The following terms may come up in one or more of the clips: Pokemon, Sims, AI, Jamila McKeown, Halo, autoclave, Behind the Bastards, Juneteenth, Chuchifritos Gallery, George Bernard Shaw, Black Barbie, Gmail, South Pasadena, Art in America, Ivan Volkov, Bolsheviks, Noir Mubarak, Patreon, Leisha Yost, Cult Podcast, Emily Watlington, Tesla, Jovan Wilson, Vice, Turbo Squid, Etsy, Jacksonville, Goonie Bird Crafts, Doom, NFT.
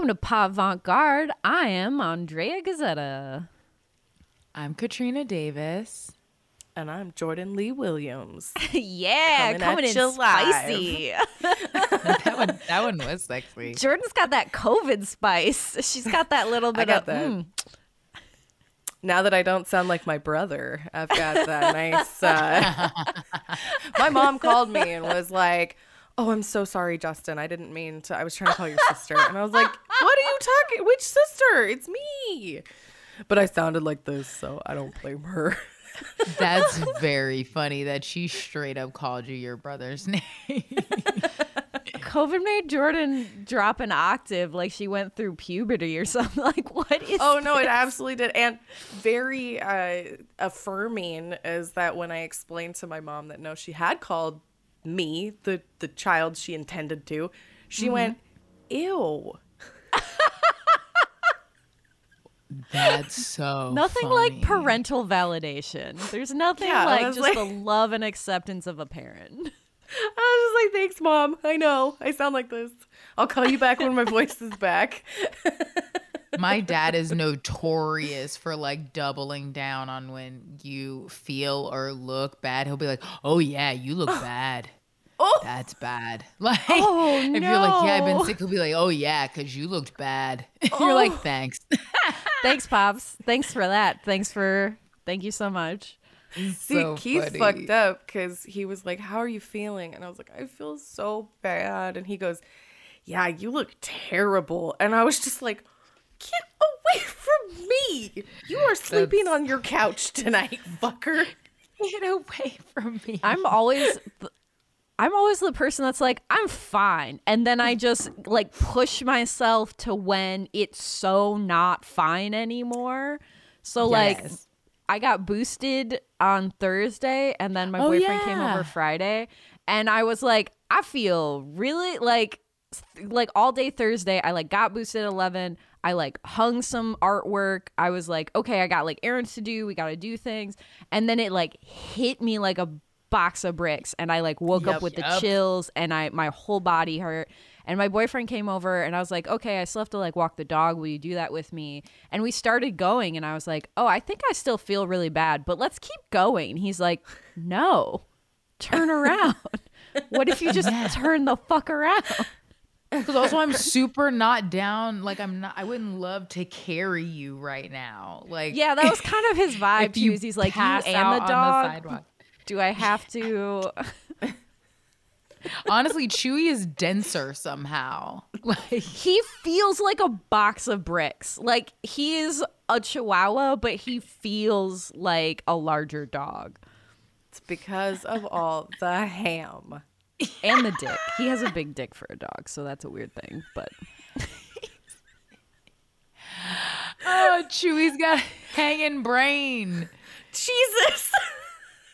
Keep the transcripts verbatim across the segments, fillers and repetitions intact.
welcome to Podvant Garde. I am Andrea Gazetta. I'm Katrina Davis. And I'm Jordan Lee Williams. yeah, coming, coming in spicy. that one, that one was sexy. Jordan's got that COVID spice. She's got that little bit of that. Mm. Now that I don't sound like my brother, I've got that nice. Uh... my mom called me and was like, "Oh, I'm so sorry, Justin. I didn't mean to. I was trying to call your sister." And I was like, "What are you talking? Which sister? It's me." But I sounded like this, so I don't blame her. That's very funny that she straight up called you your brother's name. COVID made Jordan drop an octave like she went through puberty or something. Like, what is Oh, no, this? It absolutely did. And very uh, affirming is that when I explained to my mom that, no, she had called me, the, the child she intended to, she mm-hmm. went, ew. That's so nothing funny. Like parental validation. There's nothing yeah, like just like, the love and acceptance of a parent. I was just like, thanks, Mom. I know. I sound like this. I'll call you back when my voice is back. My dad is notorious for like doubling down on when you feel or look bad. He'll be like, oh, yeah, you look bad. Oh. That's bad. Like, oh, if no. you're like, yeah, I've been sick, he'll be like, oh, yeah, because you looked bad. Oh. You're like, thanks. Thanks, Pops. Thanks for that. Thanks for, thank you so much. See, so Keith funny. Fucked up because he was like, how are you feeling? And I was like, I feel so bad. And he goes, yeah, you look terrible. And I was just like, get away from me. You are sleeping That's... on your couch tonight, fucker. Get away from me. I'm always... Th- I'm always the person that's like, I'm fine. And then I just like push myself to when it's so not fine anymore. So yes. like I got boosted on Thursday and then my oh, boyfriend yeah. came over Friday and I was like, I feel really like like all day Thursday. I like got boosted at eleven. I like hung some artwork. I was like, okay, I got like errands to do. We got to do things. And then it like hit me like a box of bricks and I like woke yep, up with yep. the chills and I my whole body hurt and my boyfriend came over and I was like, okay, I still have to like walk the dog, will you do that with me? And we started going and I was like, oh, I think I still feel really bad, but let's keep going. He's like, no, turn around. What if you just yeah. turn the fuck around? Because also I'm super not down. Like I'm not. I wouldn't love to carry you right now. Like yeah, that was kind of his vibe. He was, he's like, you and the dog. The do I have to? Honestly, Chewy is denser somehow. Like he feels like a box of bricks. Like he is a chihuahua, but he feels like a larger dog. It's because of all the ham and the dick. He has a big dick for a dog, so that's a weird thing. But oh, Chewy's got a hanging brain. Jesus.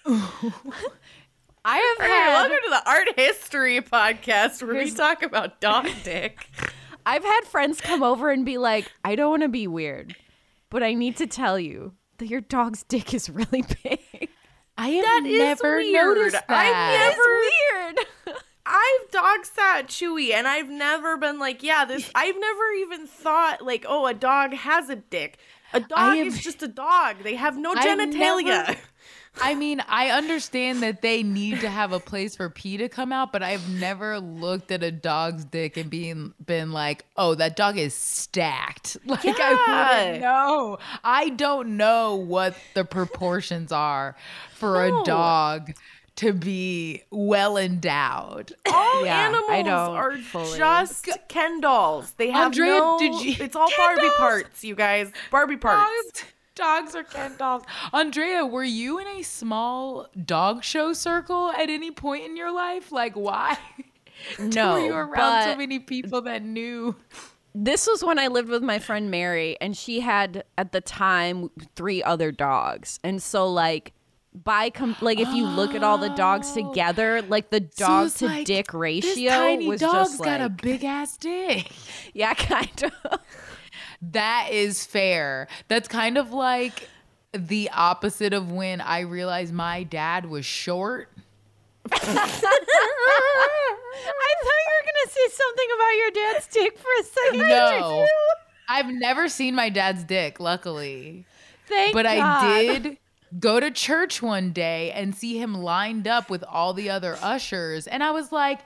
I have right, had welcome to the art history podcast where we talk about dog dick. I've had friends come over and be like, I don't want to be weird, but I need to tell you that your dog's dick is really big. I have that never is weird. noticed that. I've never weird. I've dog sat Chewy and I've never been like, yeah, this. I've never even thought like, oh, a dog has a dick. A dog am, is just a dog. They have no genitalia. Never, I mean, I understand that they need to have a place for pee to come out, but I've never looked at a dog's dick and being been like, "Oh, that dog is stacked." Like yeah. I wouldn't know. I don't know what the proportions are for no. a dog to be well endowed. All yeah, animals are fully. just Ken dolls. They have Andrea, no. Did you, it's all Ken Barbie dolls. parts, you guys. Barbie parts. Dogs, dogs are Ken dolls. Andrea, were you in a small dog show circle at any point in your life? Like, why? No, were you around so many people that knew? This was when I lived with my friend Mary, and she had at the time three other dogs, and so like. By com- like if you look at all the dogs together, like the dog so to like, dick ratio tiny was dog's just like got a big ass dick. Yeah, kind of. That is fair. That's kind of like the opposite of when I realized my dad was short. I thought you were gonna say something about your dad's dick for a second. No, I've never seen my dad's dick, luckily. Thank but God. I did go to church one day and see him lined up with all the other ushers, and I was like,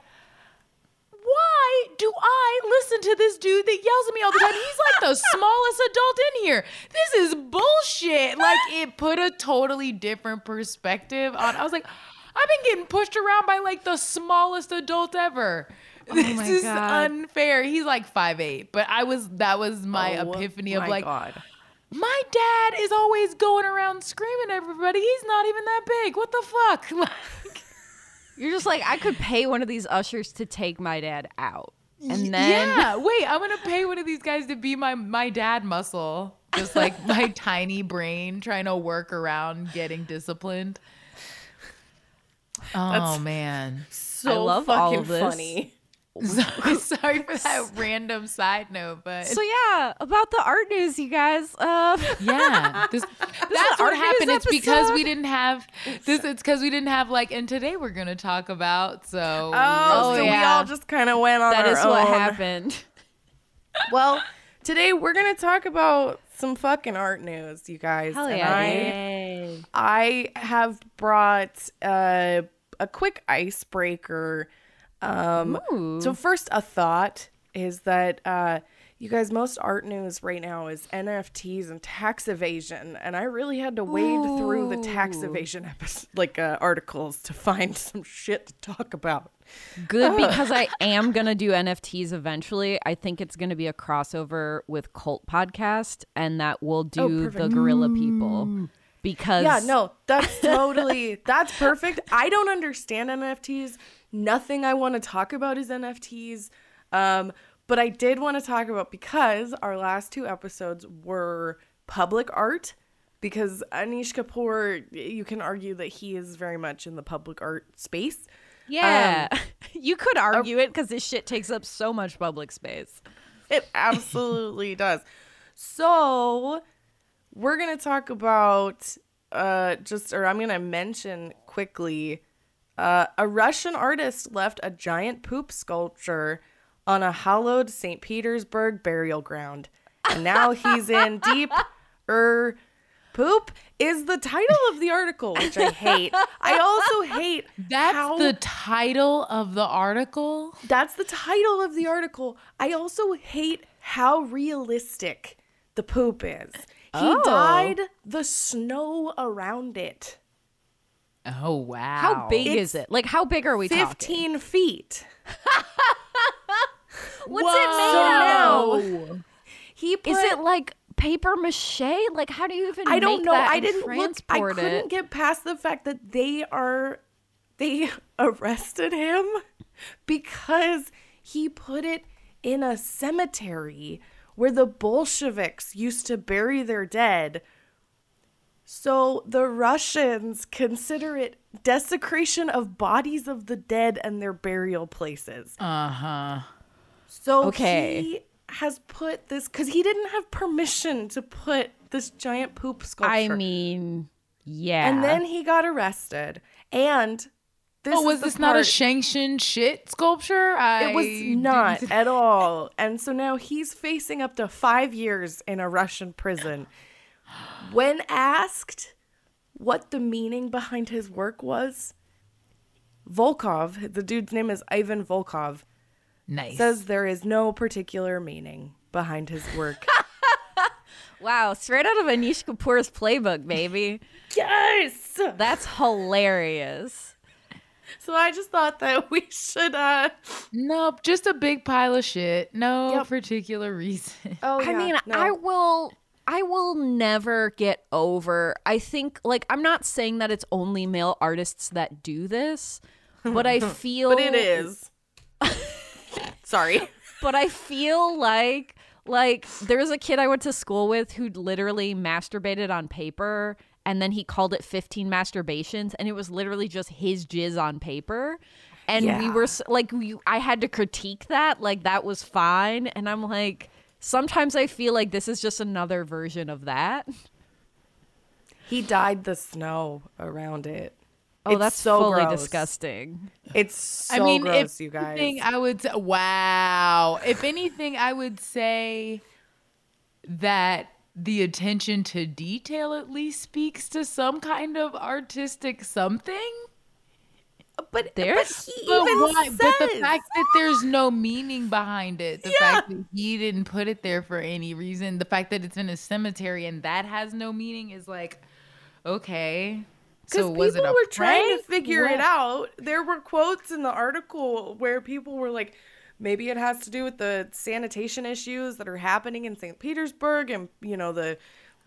why do I listen to this dude that yells at me all the time? He's like the smallest adult in here. This is bullshit. Like, it put a totally different perspective on. I was like, I've been getting pushed around by like the smallest adult ever. Oh this my is God. Unfair. He's like five eight, but I was, that was my oh, epiphany my of like, God. My dad is always going around screaming at everybody. He's not even that big. What the fuck? Like, you're just like, I could pay one of these ushers to take my dad out. And then yeah, wait, I'm going to pay one of these guys to be my, my dad muscle. Just like my tiny brain trying to work around getting disciplined. Oh, that's man. So I love fucking all of this. Funny. So, sorry for that random side note, but so yeah, about the art news, you guys. Uh, yeah, this, that's what happened. It's because we didn't have this. It's because we didn't have like. And today we're gonna talk about. So oh, so yeah. we all just kind of went on. That our is own. What happened. Well, today we're gonna talk about some fucking art news, you guys. Hell yeah! And I, I have brought uh, a quick icebreaker. Um, Ooh. So first, a thought is that, uh, you guys, most art news right now is N F Ts and tax evasion. And I really had to wade Ooh. Through the tax evasion, episode, like, uh, articles to find some shit to talk about. Good, because I am going to do N F Ts eventually. I think it's going to be a crossover with Cult Podcast, and that will do oh, the gorilla people. Mm. Because yeah, no, that's totally, that's perfect. I don't understand N F Ts. Nothing I want to talk about is N F Ts, um, but I did want to talk about, because our last two episodes were public art, because Anish Kapoor, you can argue that he is very much in the public art space. Yeah, um, you could argue uh, it because this shit takes up so much public space. It absolutely does. So we're going to talk about uh, just, or I'm going to mention quickly, Uh, a Russian artist left a giant poop sculpture on a hollowed Saint Petersburg burial ground. And now he's in deep er poop is the title of the article, which I hate. I also hate That's how, the title of the article? That's the title of the article. I also hate how realistic the poop is. He oh. dyed the snow around it. Oh, wow. How big it's is it? Like, how big are we fifteen talking? fifteen feet. What's Whoa. It made of? So now, he put, is it like paper mache? Like, how do you even I make don't know. That I didn't transport look, I couldn't it? Get past the fact that they are, they arrested him because he put it in a cemetery where the Bolsheviks used to bury their dead. So the Russians consider it desecration of bodies of the dead and their burial places. Uh-huh. So okay. he has put this, because he didn't have permission to put this giant poop sculpture. I mean, yeah. And then he got arrested. And this oh, was this part. Not a sanctioned shit sculpture? I it was not at all. And so now he's facing up to five years in a Russian prison. When asked what the meaning behind his work was, Volkov, the dude's name is Ivan Volkov, nice. Says there is no particular meaning behind his work. Wow, straight out of Anish Kapoor's playbook, baby. Yes! That's hilarious. So I just thought that we should... Uh... Nope, just a big pile of shit. No yep. particular reason. Oh, yeah. I mean, no. I will... I will never get over. I think, like, I'm not saying that it's only male artists that do this, but I feel. But it is. Sorry. But I feel like, like, there was a kid I went to school with who literally masturbated on paper, and then he called it fifteen masturbations, and it was literally just his jizz on paper. And yeah. we were, like, we, I had to critique that. Like, that was fine. And I'm like, sometimes I feel like this is just another version of that. He dyed the snow around it. Oh, it's that's so fully gross. disgusting. It's so I mean, gross, if you guys. Anything, I would t- wow. If anything, I would say that the attention to detail at least speaks to some kind of artistic something. But there's but, he but, even why, says. but the fact that there's no meaning behind it, the yeah. fact that he didn't put it there for any reason, the fact that it's in a cemetery and that has no meaning is like, okay. Because so people were trying prank? to figure what? it out. There were quotes in the article where people were like, maybe it has to do with the sanitation issues that are happening in Saint Petersburg, and you know the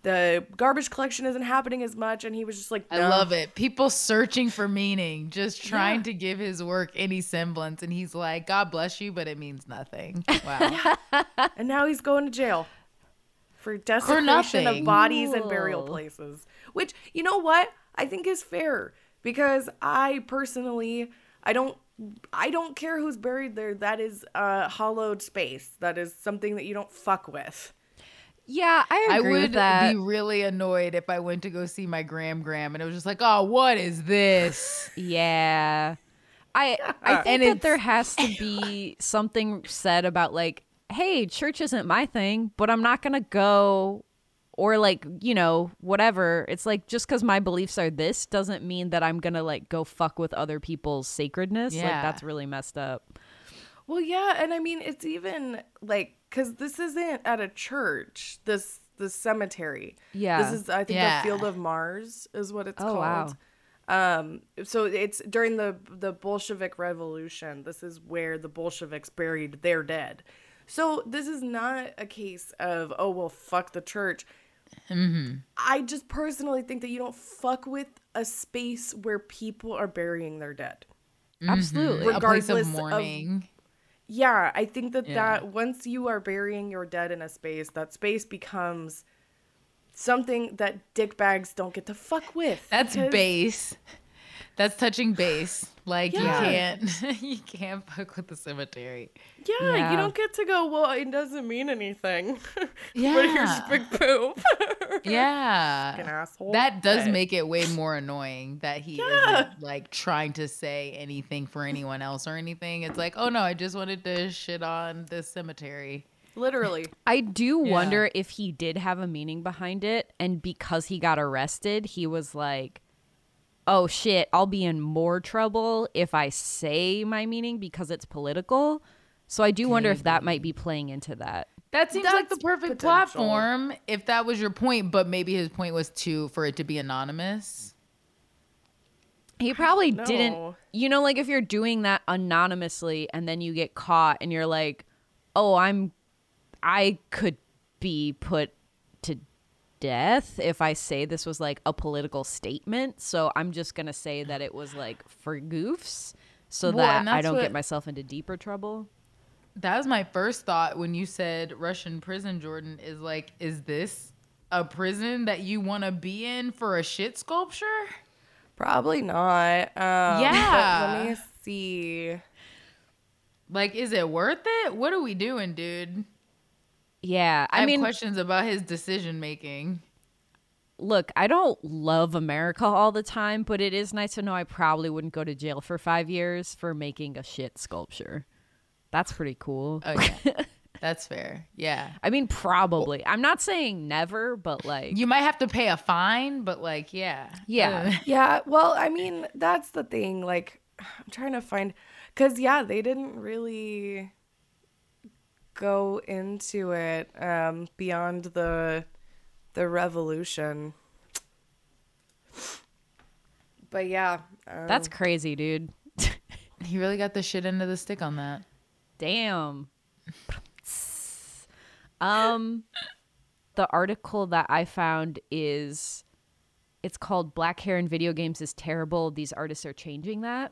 the garbage collection isn't happening as much. And he was just like, no. I love it. People searching for meaning, just trying yeah. to give his work any semblance. And he's like, God bless you, but it means nothing. Wow. And now he's going to jail for desecration for of bodies Ooh. and burial places. Which, you know what? I think is fair, because I personally, I don't, I don't care who's buried there. That is a hollowed space. That is something that you don't fuck with. Yeah, I agree I would with that. be really annoyed if I went to go see my Gram Gram and it was just like, oh, what is this? Yeah. I I think and that there has to be something said about like, hey, church isn't my thing, but I'm not going to go. Or like, you know, whatever. It's like, just because my beliefs are this doesn't mean that I'm going to like go fuck with other people's sacredness. Yeah. Like, that's really messed up. Well, yeah. And I mean, it's even like, because this isn't at a church, this the cemetery. Yeah. This is, I think, yeah. the Field of Mars is what it's oh, called. Wow. Um, so it's during the, the Bolshevik Revolution. This is where the Bolsheviks buried their dead. So this is not a case of, oh, well, fuck the church. Mm-hmm. I just personally think that you don't fuck with a space where people are burying their dead. Mm-hmm. Absolutely. Regardless a place of mourning. Of, yeah, I think that, yeah. that once you are burying your dead in a space, that space becomes something that dickbags don't get to fuck with. That's base. That's touching base. Like, yeah. you can't you can't fuck with the cemetery. Yeah, yeah, you don't get to go, well, it doesn't mean anything. Yeah. But here's big poop. Yeah. An asshole. That does make it way more annoying that he yeah. isn't, like, trying to say anything for anyone else or anything. It's like, oh, no, I just wanted to shit on this cemetery. Literally. I do wonder yeah. if he did have a meaning behind it, and because he got arrested, he was like, oh shit, I'll be in more trouble if I say my meaning because it's political. So I do wonder if that might be playing into that. That seems That's like the perfect potential. platform if that was your point, but maybe his point was to for it to be anonymous. He probably didn't. You know, like if you're doing that anonymously and then you get caught and you're like, oh, I'm I could be put to death if I say this was like a political statement, so I'm just gonna say that it was like for goofs so well, that I don't what, get myself into deeper trouble. That was my first thought when you said Russian prison, Jordan, is like, is this a prison that you want to be in for a shit sculpture? Probably not. Um, yeah, let me see, like, is it worth it? What are we doing, dude? Yeah, I, I have mean, questions about his decision making. Look, I don't love America all the time, but it is nice to know I probably wouldn't go to jail for five years for making a shit sculpture. That's pretty cool. Oh, yeah. That's fair. Yeah. I mean, probably. I'm not saying never, but like, you might have to pay a fine, but like, yeah. Yeah. Yeah. Well, I mean, that's the thing. Like, I'm trying to find, because, yeah, they didn't really go into it um beyond the the revolution, but yeah, um, that's crazy, dude. He really got the shit into the stick on that. Damn. Um the article that I found is it's called Black Hair in Video Games is Terrible. These Artists Are Changing That.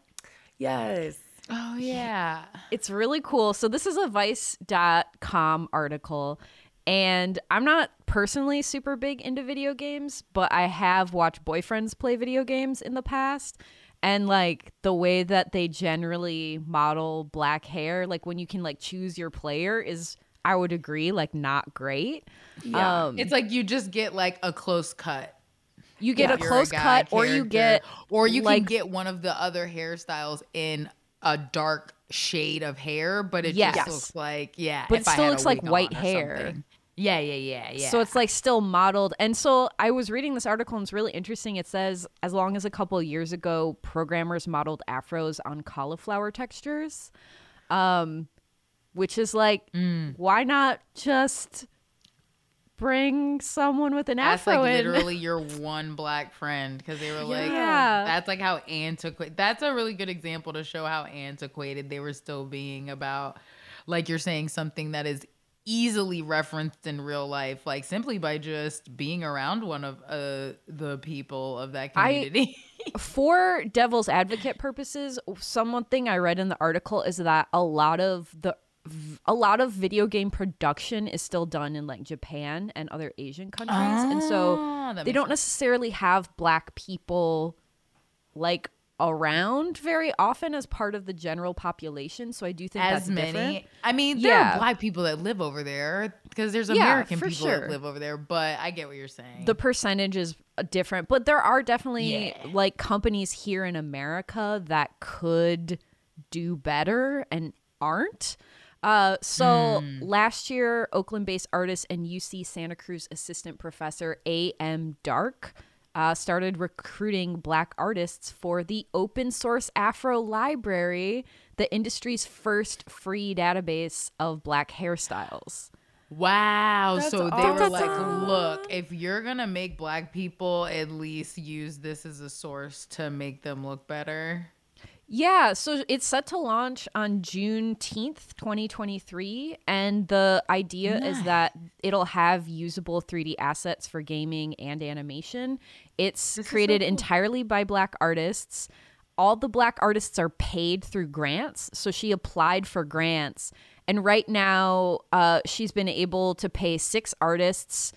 Yes. Oh, yeah. It's really cool. So this is a Vice dot com article, and I'm not personally super big into video games, but I have watched boyfriends play video games in the past, and like the way that they generally model black hair, like when you can like choose your player is, I would agree, like not great. Yeah. Um, it's like you just get like a close cut. You get yeah, a close a cut, character. or you get, or you like, can get one of the other hairstyles in a dark shade of hair, but it yes. just looks like yeah, but it still looks like white hair. Something. Yeah, yeah, yeah, yeah. So it's like still modeled. And so I was reading this article and it's really interesting. It says as long as a couple of years ago, programmers modeled afros on cauliflower textures, um, which is like, mm. why not just bring someone with an afro in? That's like in. literally your one black friend, because they were like, yeah. that's like how antiquated. That's a really good example to show how antiquated they were still being about, like you're saying, something that is easily referenced in real life, like simply by just being around one of uh, the people of that community. I, for devil's advocate purposes, someone thing I read in the article is that a lot of the a lot of video game production is still done in like Japan and other Asian countries, ah, and so they don't sense. necessarily have black people like around very often as part of the general population, so I do think as that's many different. I mean, there yeah. are black people that live over there because there's American yeah, people sure. that live over there, but I get what you're saying. The percentage is different, but there are definitely yeah. like companies here in America that could do better and aren't. Uh, so mm. last year, Oakland-based artist and U C Santa Cruz assistant professor A M Dark Uh, started recruiting black artists for the open source Afro Library, the industry's first free database of black hairstyles. Wow. That's so awesome. They were like, look, if you're going to make black people, at least use this as a source to make them look better. Yeah, so it's set to launch on Juneteenth, twenty twenty-three, and the idea nice. is that it'll have usable three D assets for gaming and animation. It's this created so cool. entirely by black artists. All the black artists are paid through grants, so she applied for grants. And right now, uh, she's been able to pay six artists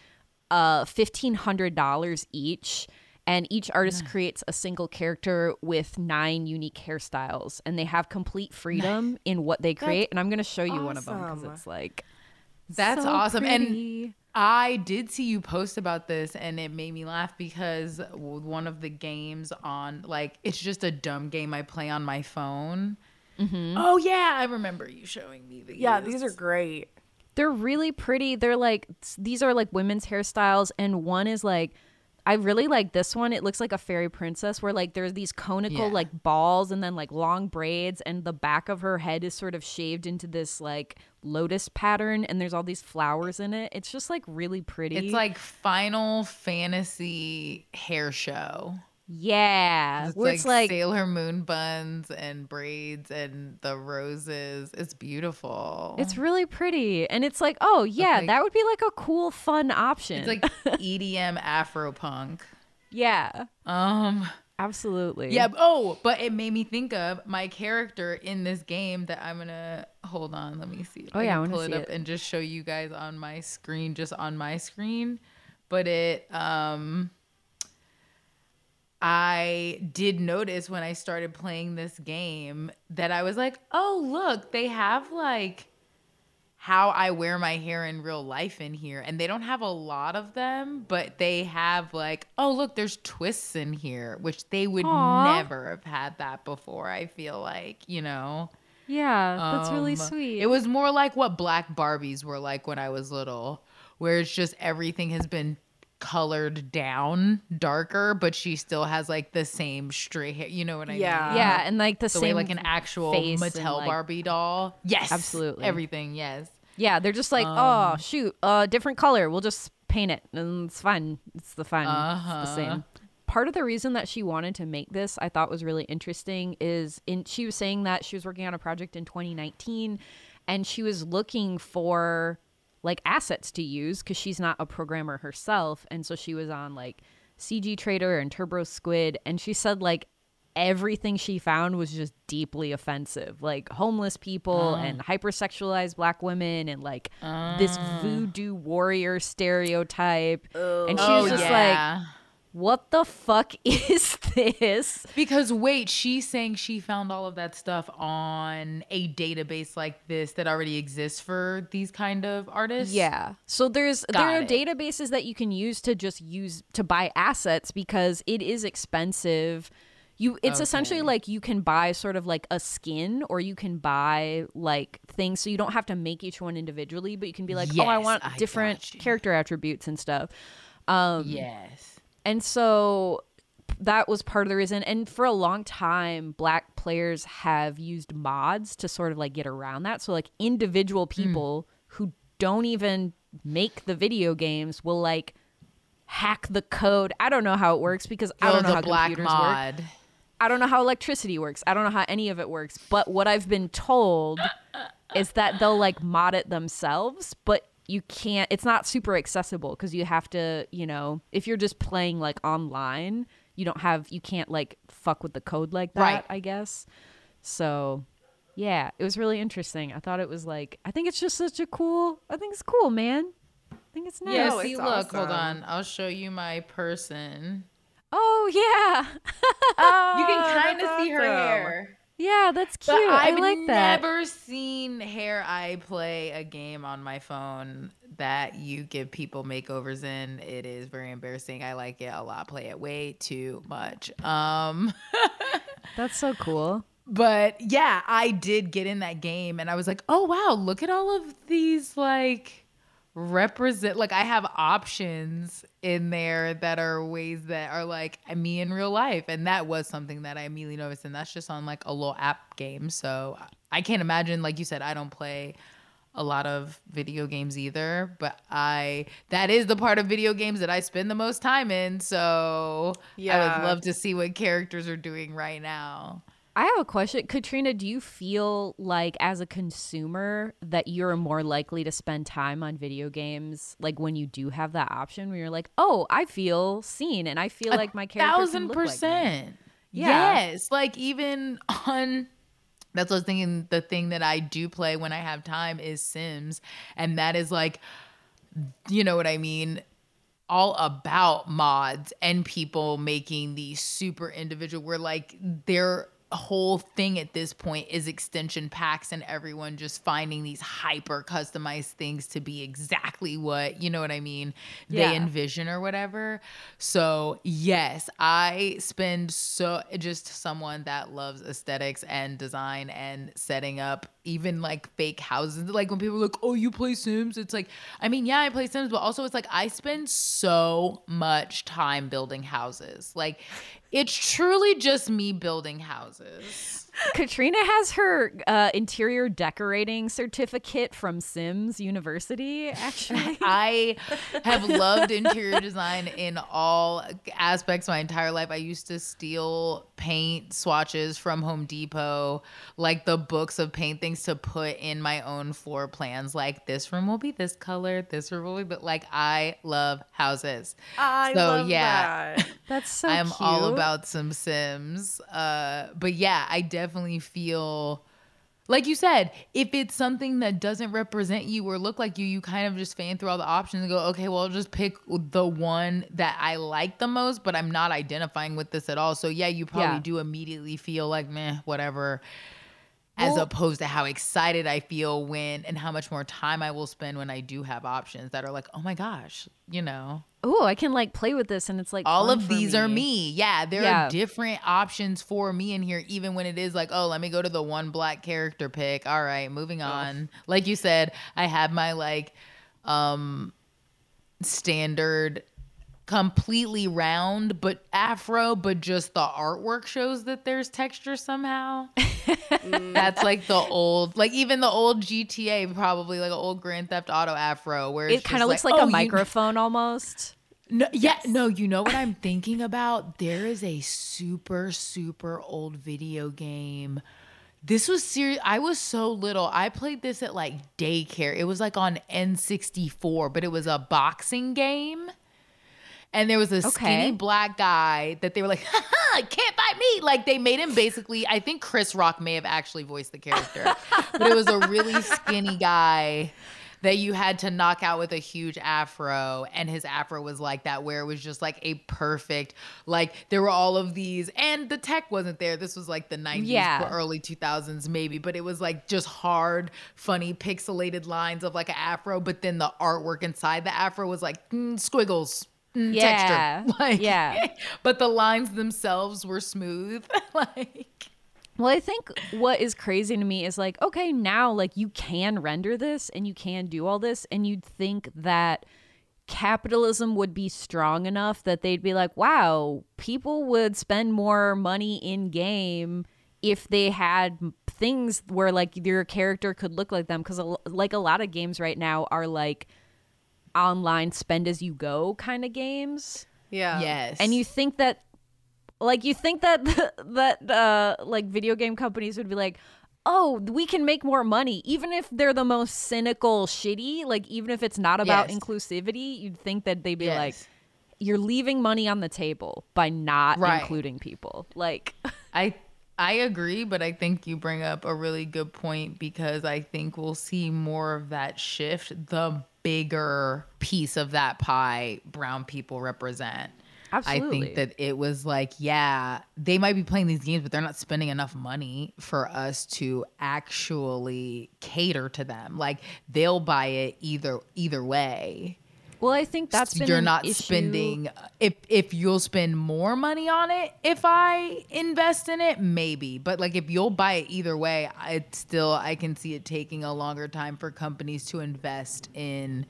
uh, fifteen hundred dollars each. And each artist nice. creates a single character with nine unique hairstyles. And they have complete freedom nice. in what they create. That's and I'm going to show you awesome. one of them because it's like, that's so awesome. Pretty. And I did see you post about this and it made me laugh because one of the games on, like, it's just a dumb game I play on my phone. Mm-hmm. Oh, yeah. I remember you showing me these. Yeah, these are great. They're really pretty. They're like, these are like women's hairstyles. And one is like, I really like this one. It looks like a fairy princess where like there's these conical yeah. like balls and then like long braids, and the back of her head is sort of shaved into this like lotus pattern, and there's all these flowers in it. It's just like really pretty. It's like Final Fantasy hair show. Yeah. It's, where like, it's like Sailor Moon buns and braids and the roses. It's beautiful. It's really pretty. And it's like, oh, yeah, like, that would be like a cool, fun option. It's like E D M Afropunk. Yeah. Um, absolutely. Yeah. Oh, but it made me think of my character in this game that I'm going to hold on. Let me see. If oh, I yeah. I want to pull it up it. and just show you guys on my screen, just on my screen. But it, um, I did notice when I started playing this game that I was like, oh, look, they have like how I wear my hair in real life in here. And they don't have a lot of them, but they have like, oh, look, there's twists in here, which they would Aww. never have had that before. I feel like, you know. Yeah, that's um, really sweet. It was more like what Black Barbies were like when I was little, where it's just everything has been colored down darker, but she still has like the same straight hair, you know what I yeah. mean? Yeah, and like the, the same way, like an actual Mattel like, Barbie doll. Yes, absolutely, everything. Yes, yeah, they're just like um, oh shoot, uh different color, we'll just paint it and it's fine. It's the fun uh-huh. It's the same. Part of the reason that she wanted to make this, I thought was really interesting, is in she was saying that she was working on a project in twenty nineteen and she was looking for like assets to use because she's not a programmer herself. And so she was on like C G Trader and Turbo Squid. And she said like everything she found was just deeply offensive, like homeless people uh. and hypersexualized black women and like uh. this voodoo warrior stereotype. Ugh. And she was oh, just yeah. like, what the fuck is this? Because wait, she's saying she found all of that stuff on a database like this that already exists for these kind of artists. Yeah. So there's Got there are it. databases that you can use to just use to buy assets because it is expensive. You it's okay. essentially like you can buy sort of like a skin, or you can buy like things, so you don't have to make each one individually, but you can be like, yes, oh, I want I different character attributes and stuff. Um, yes. And so that was part of the reason. And for a long time, Black players have used mods to sort of like get around that. So like individual people mm. who don't even make the video games will like hack the code. I don't know how it works because I don't oh, know how Black computers mod. work. I don't know how electricity works. I don't know how any of it works. But what I've been told is that they'll like mod it themselves, but you can't, it's not super accessible because you have to, you know, if you're just playing like online, you don't have, you can't like fuck with the code like that, right. I guess. So yeah, it was really interesting. I thought it was like, I think it's just such a cool, I think it's cool, man. I think it's nice. Yeah, no, see, look, awesome. Hold on. I'll show you my person. Oh, yeah. Oh, you can kind of see awesome. her hair. Yeah, that's cute. But I've I like that. I've never seen hair. I play a game on my phone that you give people makeovers in. It is very embarrassing. I like it a lot. Play it way too much. Um, that's so cool. But yeah, I did get in that game, and I was like, oh wow, look at all of these like represent. Like I have options in there that are ways that are like me in real life, and that was something that I immediately noticed, and that's just on like a little app game. So I can't imagine, like you said, I don't play a lot of video games either, but I that is the part of video games that I spend the most time in, so yeah, I would love to see what characters are doing right now. I have a question. Katrina, do you feel like as a consumer that you're more likely to spend time on video games, like when you do have that option where you're like, oh, I feel seen and I feel a like my character thousand can look percent. Like me. Yeah. Yes. Like even on, that's what I was thinking, the thing that I do play when I have time is Sims. And that is like, you know what I mean? All about mods and people making these super individual, where like they're, whole thing at this point is extension packs and everyone just finding these hyper customized things to be exactly what, you know what I mean, yeah. they envision or whatever. So yes, I spend so just someone that loves aesthetics and design and setting up even like fake houses. Like when people are like, oh, you play Sims? It's like, I mean, yeah, I play Sims, but also it's like I spend so much time building houses. Like it's truly just me building houses. Katrina has her uh, interior decorating certificate from Sims University, actually. I have loved interior design in all aspects my entire life. I used to steal paint swatches from Home Depot, like the books of paint things to put in my own floor plans. Like this room will be this color, this room will be, but like I love houses. I so, love yeah, that. That's so I'm cute. I'm all about some Sims. Uh, but yeah, I definitely definitely feel like you said, if it's something that doesn't represent you or look like you, you kind of just fan through all the options and go, okay, well, I'll just pick the one that I like the most, but I'm not identifying with this at all. So yeah, you probably yeah. do immediately feel like meh, whatever, as well, opposed to how excited I feel when and how much more time I will spend when I do have options that are like, oh my gosh, you know, oh, I can like play with this, and it's like all of these me. are me. Yeah, there yeah. are different options for me in here, even when it is like, oh, let me go to the one Black character pick. All right, moving on. Oh. Like you said, I have my like um, standard, completely round, but afro, but just the artwork shows that there's texture somehow. Mm. That's like the old, like even the old G T A, probably like an old Grand Theft Auto afro, where it kind of looks like, like oh, a microphone know. almost. No, yeah, yes. no, you know what I'm thinking about? There is a super, super old video game. This was serious. I was so little. I played this at like daycare. It was like on N sixty-four, but it was a boxing game. And there was a okay. skinny Black guy that they were like, ha ha, can't fight me. Like they made him basically, I think Chris Rock may have actually voiced the character, but it was a really skinny guy that you had to knock out with a huge afro, and his afro was like that, where it was just like a perfect, like there were all of these, and the tech wasn't there. This was like the nineties, yeah. early two thousands maybe, but it was like just hard, funny, pixelated lines of like an afro, but then the artwork inside the afro was like mm, squiggles. Yeah. Texture. Like, yeah. But the lines themselves were smooth. Like, well, I think what is crazy to me is like, okay, now like you can render this and you can do all this, and you'd think that capitalism would be strong enough that they'd be like, wow, people would spend more money in game if they had things where like your character could look like them, because like a lot of games right now are like online spend as you go kind of games. Yeah. Yes. And you think that like you think that that uh like video game companies would be like, oh, we can make more money, even if they're the most cynical shitty, like even if it's not about yes. inclusivity, you'd think that they'd be yes. like, you're leaving money on the table by not right. including people. Like I I agree, but I think you bring up a really good point, because I think we'll see more of that shift the bigger piece of that pie brown people represent. Absolutely. I think that it was like, yeah, they might be playing these games, but they're not spending enough money for us to actually cater to them. Like they'll buy it either either way. Well, I think that's been you're an not issue. Spending if if you'll spend more money on it if I invest in it, maybe, but like if you'll buy it either way, I still I can see it taking a longer time for companies to invest in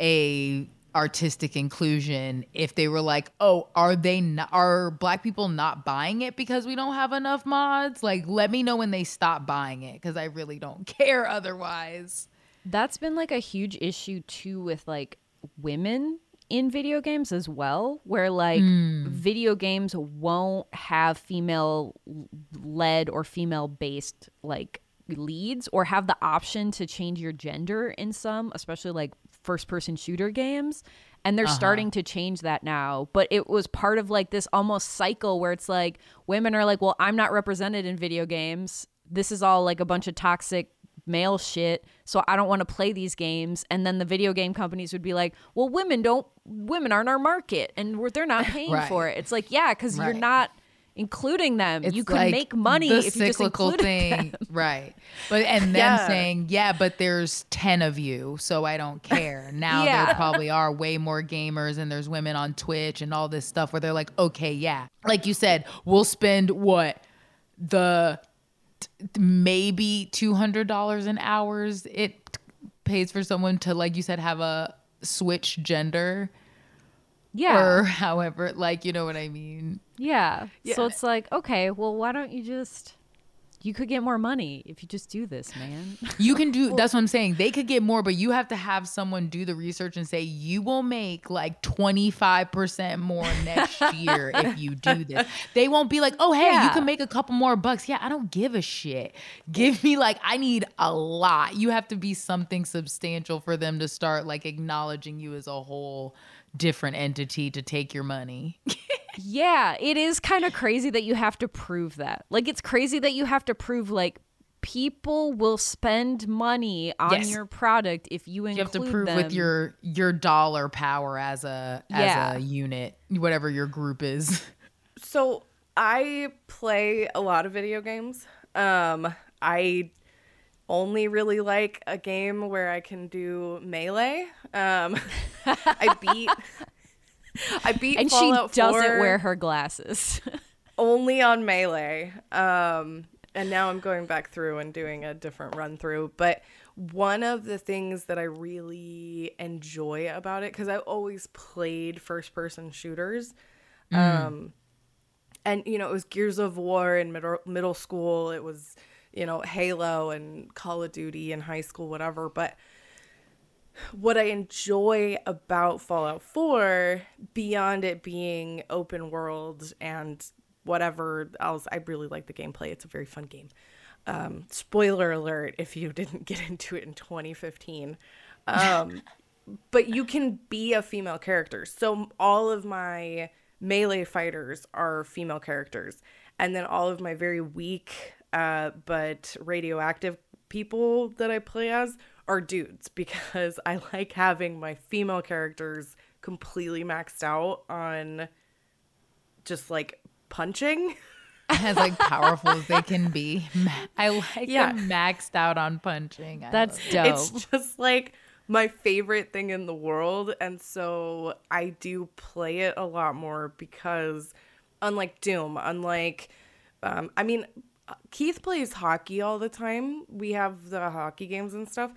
a artistic inclusion if they were like, oh, are they not, are black people not buying it because we don't have enough mods? Like, let me know when they stop buying it, because I really don't care otherwise. That's been like a huge issue too with like women in video games as well, where like mm. video games won't have female led or female based like leads, or have the option to change your gender in some, especially like first person shooter games, and they're uh-huh. starting to change that now. But it was part of like this almost cycle where it's like women are like, well, I'm not represented in video games, this is all like a bunch of toxic male shit, so I don't want to play these games. And then the video game companies would be like, well, women don't women aren't our market, and we're, they're not paying right. for it. It's like, yeah, because right. you're not including them. It's you could like make money the if cyclical you just thing them. Right but and yeah. them saying, yeah, but there's ten of you, so I don't care now. yeah. There probably are way more gamers, and there's women on Twitch and all this stuff where they're like, okay, yeah, like you said, we'll spend what the maybe two hundred dollars an hour it pays for someone to, like you said, have a switch gender. Yeah. Or however, like, you know what I mean? Yeah. yeah. So it's like, okay, well, why don't you just, you could get more money if you just do this, man. You can do, well, that's what I'm saying. They could get more, but you have to have someone do the research and say, you will make like twenty-five percent more next year if you do this. They won't be like, oh, hey, yeah. you can make a couple more bucks. Yeah, I don't give a shit. Give me like, I need a lot. You have to be something substantial for them to start like acknowledging you as a whole different entity to take your money. Yeah, it is kind of crazy that you have to prove that. Like, it's crazy that you have to prove like people will spend money on yes. your product if you include them. You have to prove them. With your your dollar power as a as yeah. a unit, whatever your group is. So I play a lot of video games. Um, I only really like a game where I can do melee. Um, I beat. I beat and Fallout four. And she doesn't wear her glasses. Only on Melee. Um, and now I'm going back through and doing a different run through. But one of the things that I really enjoy about it, because I always played first person shooters. Mm. Um, and, you know, it was Gears of War in middle, middle school. It was, you know, Halo and Call of Duty in high school, whatever. But what I enjoy about Fallout four, beyond it being open world and whatever else, I really like the gameplay. It's a very fun game. Um, spoiler alert if you didn't get into it in twenty fifteen. Um, but you can be a female character. So all of my melee fighters are female characters. And then all of my very weak uh, but radioactive people that I play as are dudes, because I like having my female characters completely maxed out on just like punching. As like powerful as they can be. I like yeah. them maxed out on punching. I That's dope. It's just like my favorite thing in the world. And so I do play it a lot more because unlike Doom, unlike, um, I mean, Keith plays hockey all the time. We have the hockey games and stuff.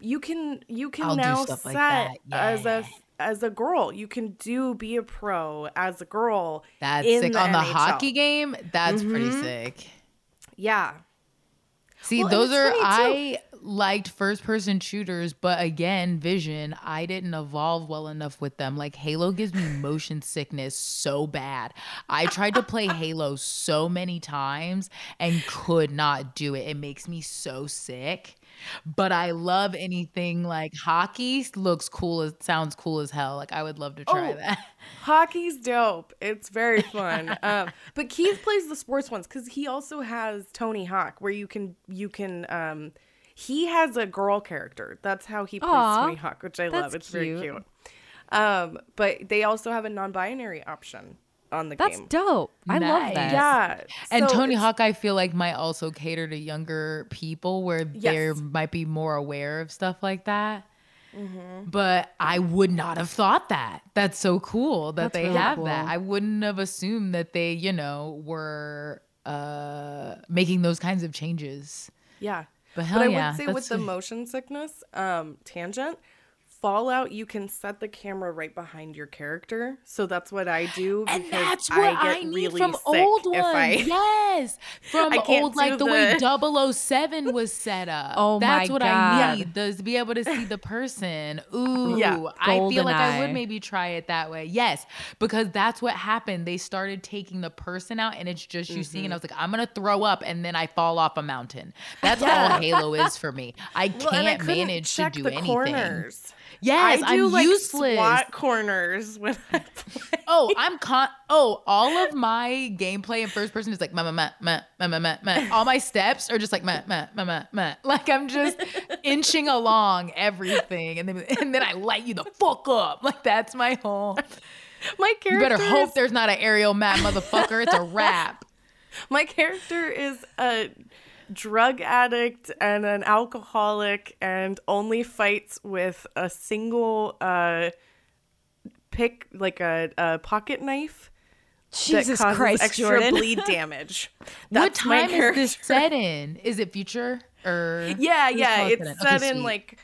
You can you can I'll now set like yeah. as a as a girl. You can do be a pro as a girl. That's in sick the on N H L. The hockey game. That's mm-hmm. pretty sick. Yeah. See, well, those are I liked first person shooters, but again, vision, I didn't evolve well enough with them. Like Halo gives me motion sickness so bad. I tried to play Halo so many times and could not do it. It makes me so sick. But I love anything like hockey looks cool. It sounds cool as hell. Like I would love to try oh, that. Hockey's dope. It's very fun. um, but Keith plays the sports ones because he also has Tony Hawk, where you can you can. Um, he has a girl character. That's how he plays Aww, Tony Hawk, which I love. It's cute. Very cute. Um, but they also have a non-binary option on the that's game. That's dope. I nice. Love that. Yeah. And so Tony Hawk, I feel like might also cater to younger people where yes. they might be more aware of stuff like that. Mm-hmm. But I would not have thought that. That's so cool that that's they really have cool. that. I wouldn't have assumed that they, you know, were uh, making those kinds of changes. Yeah. But, hell but I yeah, would say with the motion sickness um, tangent, Fallout, you can set the camera right behind your character. So that's what I do because and that's what I get I need really from sick old ones. If I yes, from I can't old like the, the way double oh seven was set up. Oh that's my god, that's what I need yeah. to be able to see the person. Ooh, yeah. I feel like eye. I would maybe try it that way. Yes, because that's what happened. They started taking the person out, and it's just you mm-hmm. seeing. And I was like, I'm gonna throw up, and then I fall off a mountain. That's yeah. all Halo is for me. I well, can't I manage to do anything. Corners. Yes, I do I'm like useless. Squat corners when I play. Oh, I'm con. Oh, all of my gameplay in first person is like ma ma ma ma ma ma ma. All my steps are just like ma ma ma ma ma. Like I'm just inching along everything, and then and then I light you the fuck up. Like that's my whole. My character. You better hope there's not an aerial map, motherfucker. It's a wrap. My character is a drug addict and an alcoholic and only fights with a single uh pick like a, a pocket knife. Jesus that causes Christ, extra Jordan. Bleed damage. That's what time my character. Is this set in? Is it future or yeah yeah it's it? Set okay, in sweet. Like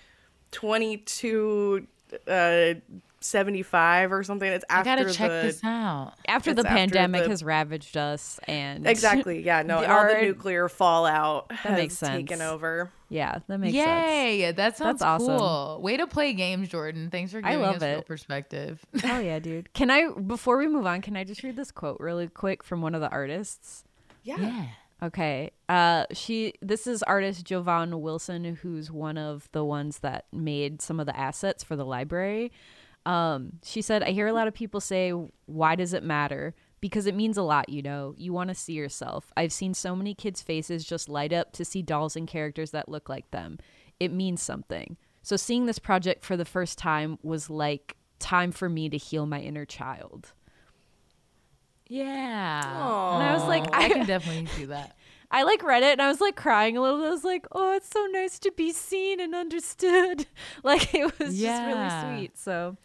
twenty-two uh seventy-five or something. It's after I gotta check the, this out. After the pandemic after the, has ravaged us and exactly, yeah, no, the, all our, the nuclear fallout that has makes sense. Taken over. Yeah, that makes Yay, sense. Yay, that sounds That's cool. Awesome. Way to play games, Jordan. Thanks for giving us real perspective. Oh yeah, dude. Can I before we move on, can I just read this quote really quick from one of the artists? Yeah. Yeah. Okay. Uh, she. This is artist Jovan Wilson, who's one of the ones that made some of the assets for the library. Um, she said, I hear a lot of people say, why does it matter? Because it means a lot, you know. You want to see yourself. I've seen so many kids' faces just light up to see dolls and characters that look like them. It means something. So seeing this project for the first time was like time for me to heal my inner child. Yeah. Aww. And I was like, I, I can definitely do that. I like read it and I was like crying a little bit. I was like, oh, it's so nice to be seen and understood. Like it was yeah. just really sweet. So.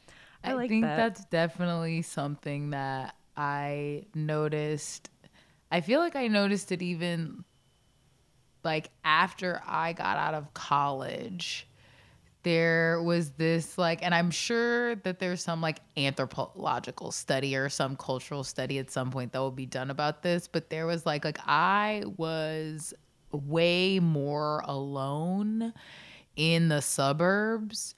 I, I like think that. That's definitely something that I noticed. I feel like I noticed it even like after I got out of college. There was this like, and I'm sure that there's some like anthropological study or some cultural study at some point that will be done about this. But there was like, like I was way more alone in the suburbs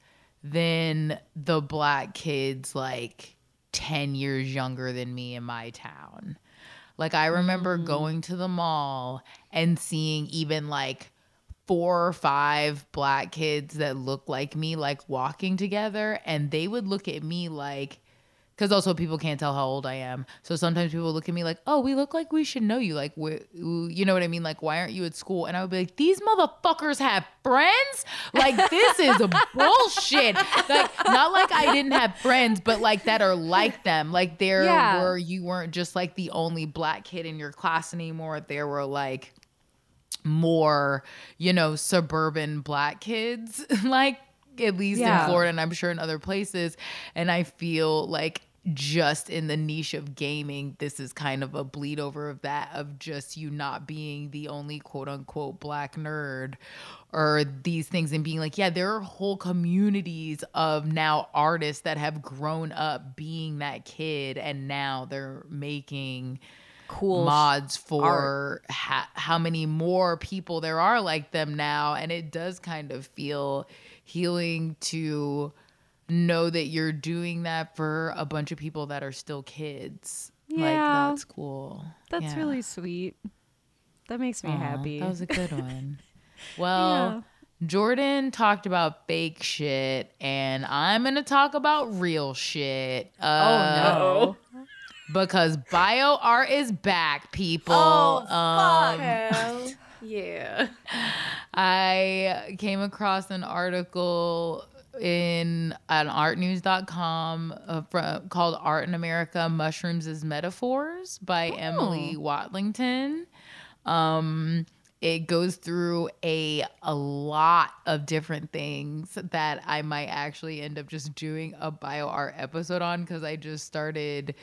than the black kids like ten years younger than me in my town. Like I remember mm. going to the mall and seeing even like four or five black kids that looked like me like walking together, and they would look at me like Because also people can't tell how old I am. So sometimes people look at me like, oh, we look like we should know you. Like, we're, you know what I mean? Like, why aren't you at school? And I would be like, these motherfuckers have friends? Like, this is bullshit. Like, not like I didn't have friends, but like that are like them. Like there yeah. were, you weren't just like the only black kid in your class anymore. There were like more, you know, suburban black kids, like at least yeah. in Florida, and I'm sure in other places. And I feel like just in the niche of gaming, this is kind of a bleed over of that, of just you not being the only quote unquote black nerd or these things, and being like, yeah, there are whole communities of now artists that have grown up being that kid, and now they're making cool mods for ha- how many more people there are like them now. And it does kind of feel healing to know that you're doing that for a bunch of people that are still kids. Yeah. Like, that's cool. That's yeah. really sweet. That makes me Aww, happy. That was a good one. Well, yeah. Jordan talked about fake shit, and I'm going to talk about real shit. Uh, oh, no. Because bio art is back, people. Oh, um, hell. Yeah. I came across an article in an art news dot com uh, from, called Art in America, Mushrooms as Metaphors by oh. Emily Watlington. Um, it goes through a, a lot of different things that I might actually end up just doing a bio art episode on, because I just started...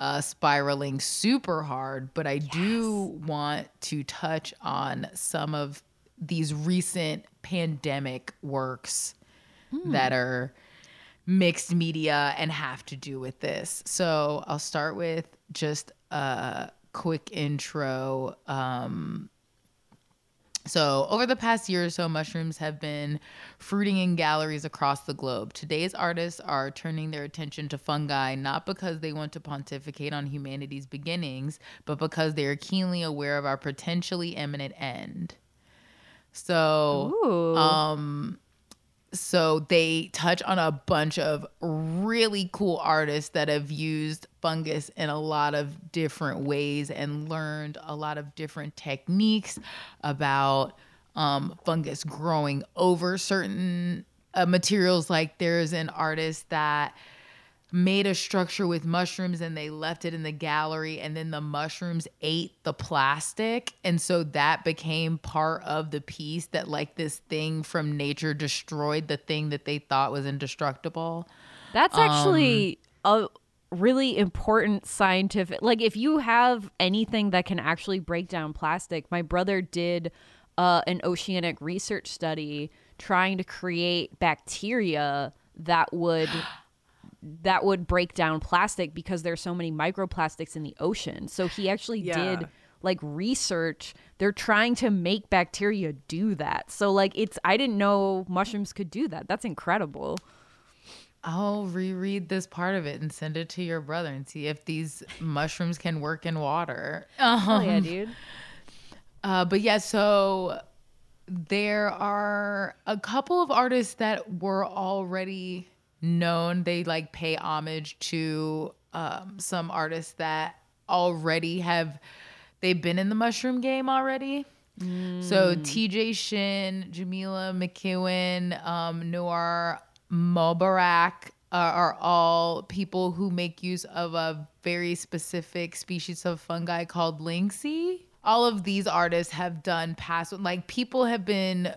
Uh, spiraling super hard, but I yes. do want to touch on some of these recent pandemic works mm. that are mixed media and have to do with this. So I'll start with just a quick intro. Um, So over the past year or so, mushrooms have been fruiting in galleries across the globe. Today's artists are turning their attention to fungi, not because they want to pontificate on humanity's beginnings, but because they are keenly aware of our potentially imminent end. So, Ooh. um, so they touch on a bunch of really cool artists that have used fungus in a lot of different ways and learned a lot of different techniques about um, fungus growing over certain uh, materials. Like there's an artist that made a structure with mushrooms and they left it in the gallery, and then the mushrooms ate the plastic. And so that became part of the piece, that like this thing from nature destroyed the thing that they thought was indestructible. That's actually um, a... really important scientific, like if you have anything that can actually break down plastic. My brother did uh, an oceanic research study trying to create bacteria that would that would break down plastic, because there's so many microplastics in the ocean. So he actually yeah. did like research. They're trying to make bacteria do that. So like it's I didn't know mushrooms could do that. That's incredible. I'll reread this part of it and send it to your brother and see if these mushrooms can work in water. Um, Hell yeah, dude. Uh, but yeah, so there are a couple of artists that were already known. They like pay homage to um, some artists that already have, they've been in the mushroom game already. Mm. So T J Shin, Jamila McKeown, um, Noir... Mubarak uh, are all people who make use of a very specific species of fungi called Lingzhi. All of these artists have done past, like people have been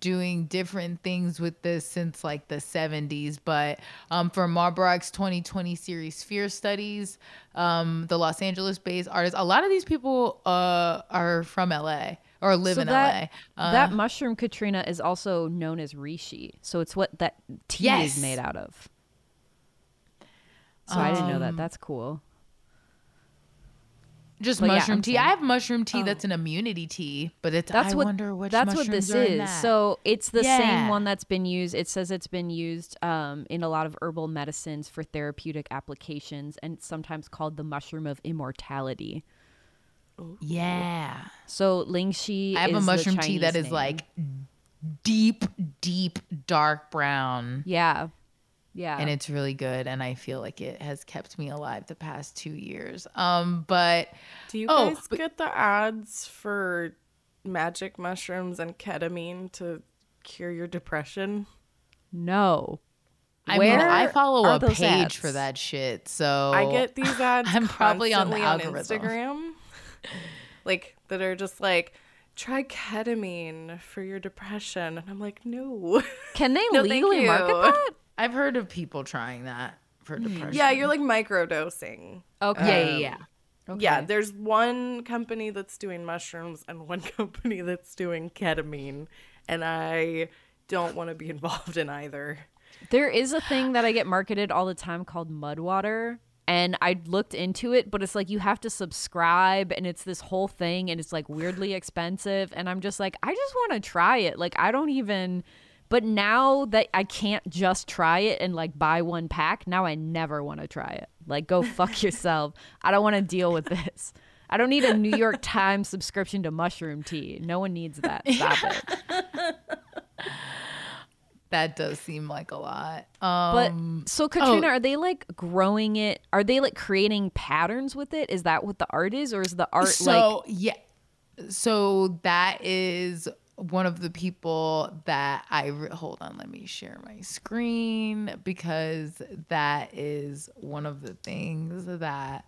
doing different things with this since like the seventies. But um, for Mubarak's twenty twenty series Fear Studies, um, the Los Angeles-based artists, a lot of these people uh, are from L A. Or live so in that, L A. Uh, that mushroom, Katrina, is also known as Reishi. So it's what that tea yes. is made out of. So um, I didn't know that. That's cool. Just but mushroom yeah, tea. Saying. I have mushroom tea oh. that's an immunity tea, but it's, that's I what, wonder which that's mushrooms what this are is. That. So it's the yeah. same one that's been used. It says it's been used um, in a lot of herbal medicines for therapeutic applications, and it's sometimes called the mushroom of immortality. Yeah. So Lingzhi. I have is a mushroom tea that is name. Like deep, deep, dark brown. Yeah. Yeah. And it's really good. And I feel like it has kept me alive the past two years. Um, but do you oh, guys but- get the ads for magic mushrooms and ketamine to cure your depression? No. I mean, I follow a page ads? for that shit. So I get these ads. I'm probably on the algorithm. On Instagram, like that are just like, try ketamine for your depression. And I'm like, no. Can they no, legally market that? I've heard of people trying that for depression. Yeah, you're like microdosing. Okay. Um, yeah, yeah, yeah. Okay. Yeah, there's one company that's doing mushrooms and one company that's doing ketamine. And I don't want to be involved in either. There is a thing that I get marketed all the time called mud water. And I looked into it, but it's like you have to subscribe and it's this whole thing and it's like weirdly expensive. And I'm just like, I just want to try it. Like, I don't even. But now that I can't just try it and like buy one pack, now I never want to try it. Like, go fuck yourself. I don't want to deal with this. I don't need a New York Times subscription to mushroom tea. No one needs that. Stop it. That does seem like a lot. Um, but so, Katrina, oh. are they like growing it? Are they like creating patterns with it? Is that what the art is, or is the art so, like? So yeah, so that is one of the people that I re- hold on. Let me share my screen, because that is one of the things that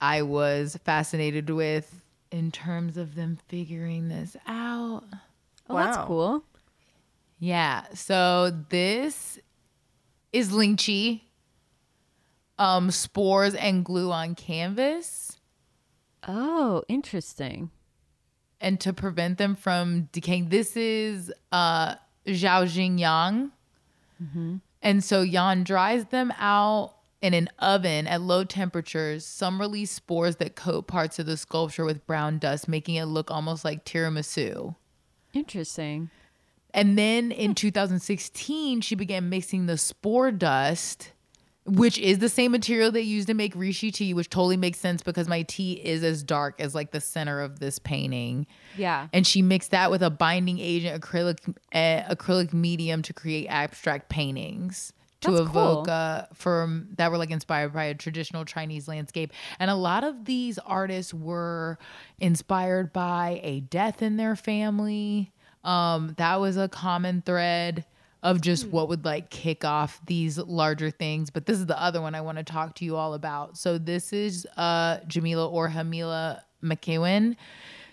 I was fascinated with in terms of them figuring this out. Oh, wow. That's cool. Yeah, so this is Lingzhi, um, spores and glue on canvas. Oh, interesting. And to prevent them from decaying, this is uh, Zhao Jing Yang. Mm-hmm. And so Yan dries them out in an oven at low temperatures. Some release spores that coat parts of the sculpture with brown dust, making it look almost like tiramisu. Interesting. And then in two thousand sixteen, she began mixing the spore dust, which is the same material they used to make Reishi tea, which totally makes sense because my tea is as dark as like the center of this painting. Yeah. And she mixed that with a binding agent acrylic uh, acrylic medium to create abstract paintings to That's evoke cool. uh, from that were like inspired by a traditional Chinese landscape. And a lot of these artists were inspired by a death in their family. Um, that was a common thread of just what would like kick off these larger things. But this is the other one I want to talk to you all about. So this is uh, Jamila or Jamila McKeown.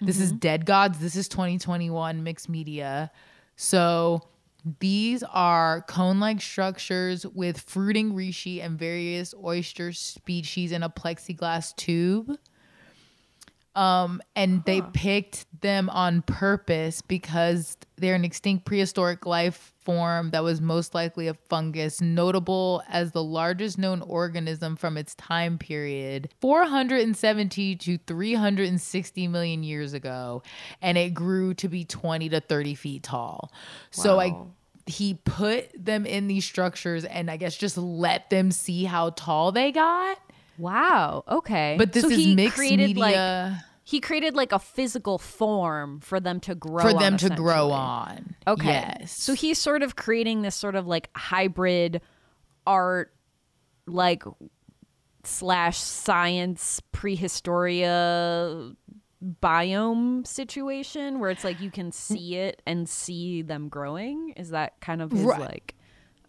This mm-hmm. is Dead Gods. This is twenty twenty-one mixed media. So these are cone-like structures with fruiting reishi and various oyster species in a plexiglass tube. Um, and they huh. picked them on purpose because they're an extinct prehistoric life form that was most likely a fungus, notable as the largest known organism from its time period, four hundred seventy to three hundred sixty million years ago. And it grew to be twenty to thirty feet tall. Wow. So I, he put them in these structures and I guess just let them see how tall they got. Wow. Okay. But this so is mixed created, media. Like, he created like a physical form for them to grow on. For them on, to grow on. Okay. Yes. So he's sort of creating this sort of like hybrid art, like slash science prehistoria biome situation where it's like you can see it and see them growing. Is that kind of his right. like.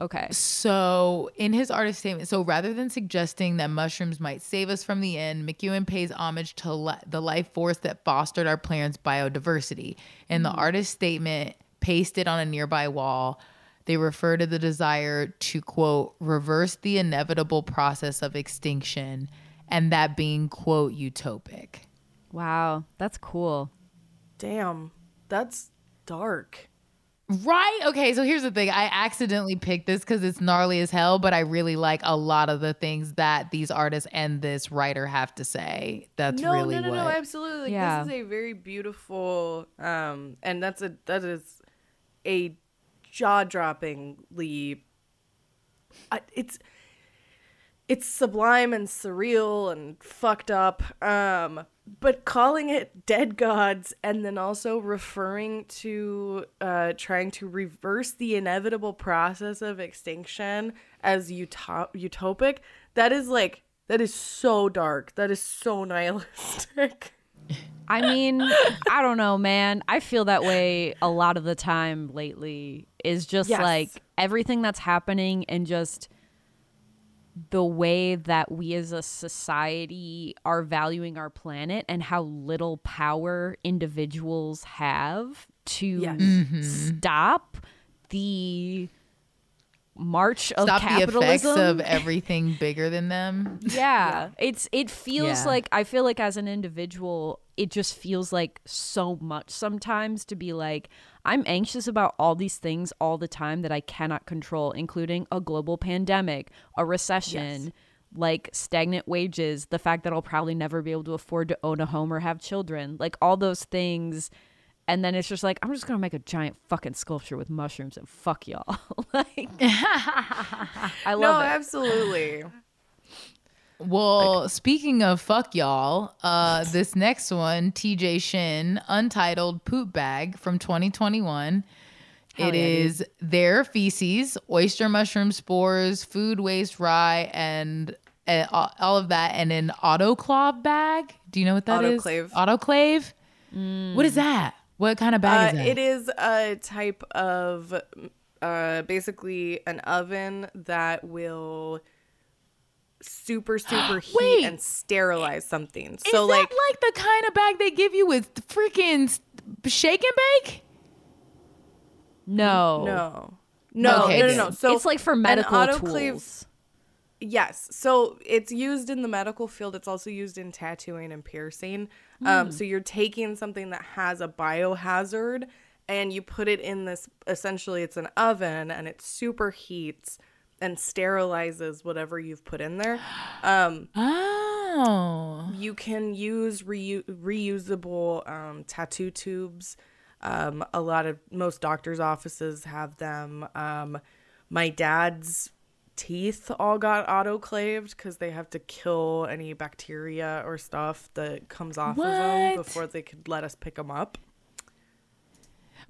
Okay. So in his artist statement, so rather than suggesting that mushrooms might save us from the end, McEwen pays homage to li- the life force that fostered our planet's biodiversity. In the artist statement pasted on a nearby wall, they refer to the desire to, quote, reverse the inevitable process of extinction, and that being, quote, utopic. Wow. That's cool. Damn. That's dark. Right? Okay, so here's the thing. I accidentally picked this because it's gnarly as hell, but I really like a lot of the things that these artists and this writer have to say. That's no, really no, no, what... No, no, absolutely. Like, yeah. This is a very beautiful... Um, and that's a that is a jaw-droppingly... Uh, it's it's sublime and surreal and fucked up. Um, but calling it Dead Gods and then also referring to uh, trying to reverse the inevitable process of extinction as utop- utopic, that is like, that is so dark. That is so nihilistic. I mean, I don't know, man. I feel that way a lot of the time lately, is just yes. like everything that's happening and just the way that we as a society are valuing our planet and how little power individuals have to yes. mm-hmm. stop the march of stop capitalism. The effects of everything bigger than them. Yeah. yeah. It's it feels yeah. like, I feel like as an individual, it just feels like so much sometimes to be like, I'm anxious about all these things all the time that I cannot control, including a global pandemic, a recession, yes. like stagnant wages, the fact that I'll probably never be able to afford to own a home or have children, like all those things. And then it's just like, I'm just going to make a giant fucking sculpture with mushrooms and fuck y'all. Like, I love no, it. No, absolutely. Well, like, speaking of fuck y'all, uh, this next one, T J Shin, Untitled Poop Bag from twenty twenty-one. It yeah, is dude. Their feces, oyster mushroom spores, food waste, rye, and, and all of that in an autoclave bag. Do you know what that autoclave. is? Autoclave. Mm. What is that? What kind of bag uh, is it? It is a type of uh, basically an oven that will super, super heat Wait, and sterilize something. Is so, that like, like the kind of bag they give you with freaking shake and bake? No. No. No, okay. no, no, no. So it's like for medical autoclave, tools. Yes. So it's used in the medical field. It's also used in tattooing and piercing. Um, so you're taking something that has a biohazard and you put it in this, essentially it's an oven, and it superheats and sterilizes whatever you've put in there. Um, oh. You can use reu- reusable um, tattoo tubes. Um, a lot of, most doctor's offices have them. Um, my dad's teeth all got autoclaved because they have to kill any bacteria or stuff that comes off what? of them before they could let us pick them up.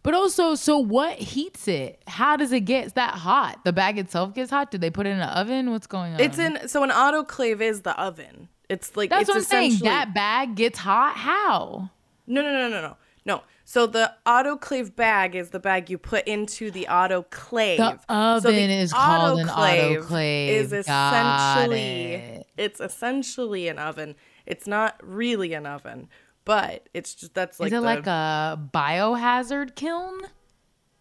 But also, so what heats it? How does it get that hot? The bag itself gets hot? Do they put it in an oven? What's going on? It's in so an autoclave is the oven. It's like that's it's what I'm saying. That bag gets hot. How? No, no, no, no, no, no. So the autoclave bag is the bag you put into the autoclave. The oven so the is autoclave called an autoclave. Is essentially it. It's essentially an oven. It's not really an oven, but it's just that's like. Is it the, like a biohazard kiln?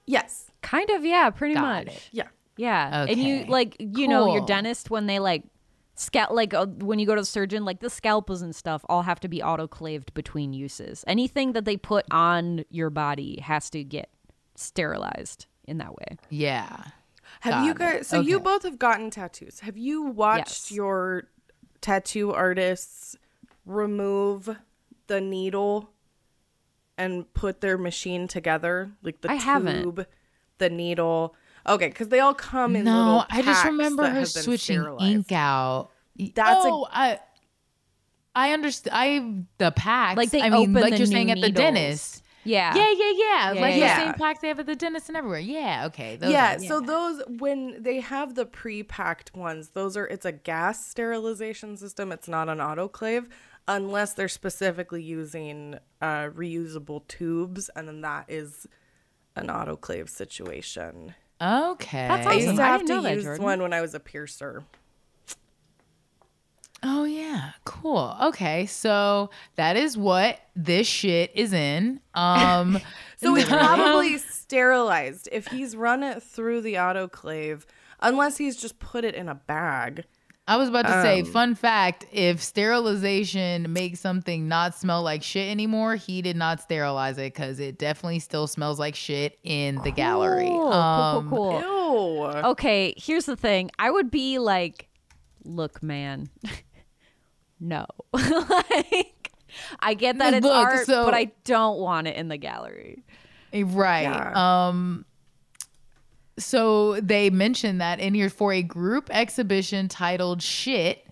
Yes, kind of. Yeah, pretty Got much. It. Yeah, yeah. Okay. And you like you cool. know your dentist when they like. Scal- like uh, when you go to the surgeon, like the scalpels and stuff all have to be autoclaved between uses. Anything that they put on your body has to get sterilized in that way. Yeah. Have Got you guys? It. So okay. you both have gotten tattoos. Have you watched yes. your tattoo artists remove the needle and put their machine together, like the I tube, haven't. the needle? Okay, because they all come in no, little packs. No, I just remember her switching sterilized. ink out. That's oh, a, I, I understand. I the packs. Like they I mean, open like the you're saying needles. At the dentist. Yeah, yeah, yeah, yeah. yeah like yeah. the same packs they have at the dentist and everywhere. Yeah, okay. Those yeah, are, yeah, so those when they have the pre-packed ones, those are it's a gas sterilization system. It's not an autoclave, unless they're specifically using uh, reusable tubes, and then that is an autoclave situation. Okay. That's awesome. I used to have to use that, one when I was a piercer. Oh, yeah. Cool. Okay. So that is what this shit is in. Um, so it's probably sterilized. If he's run it through the autoclave, unless he's just put it in a bag. I was about to um, say, fun fact, if sterilization makes something not smell like shit anymore, he did not sterilize it because it definitely still smells like shit in the cool, gallery. Um, cool, cool, cool. Ew. Okay, here's the thing. I would be like, look, man, no. Like, I get that it's look, art, so, but I don't want it in the gallery. Right. Yeah. Um. so they mentioned that in here for a group exhibition titled Shit.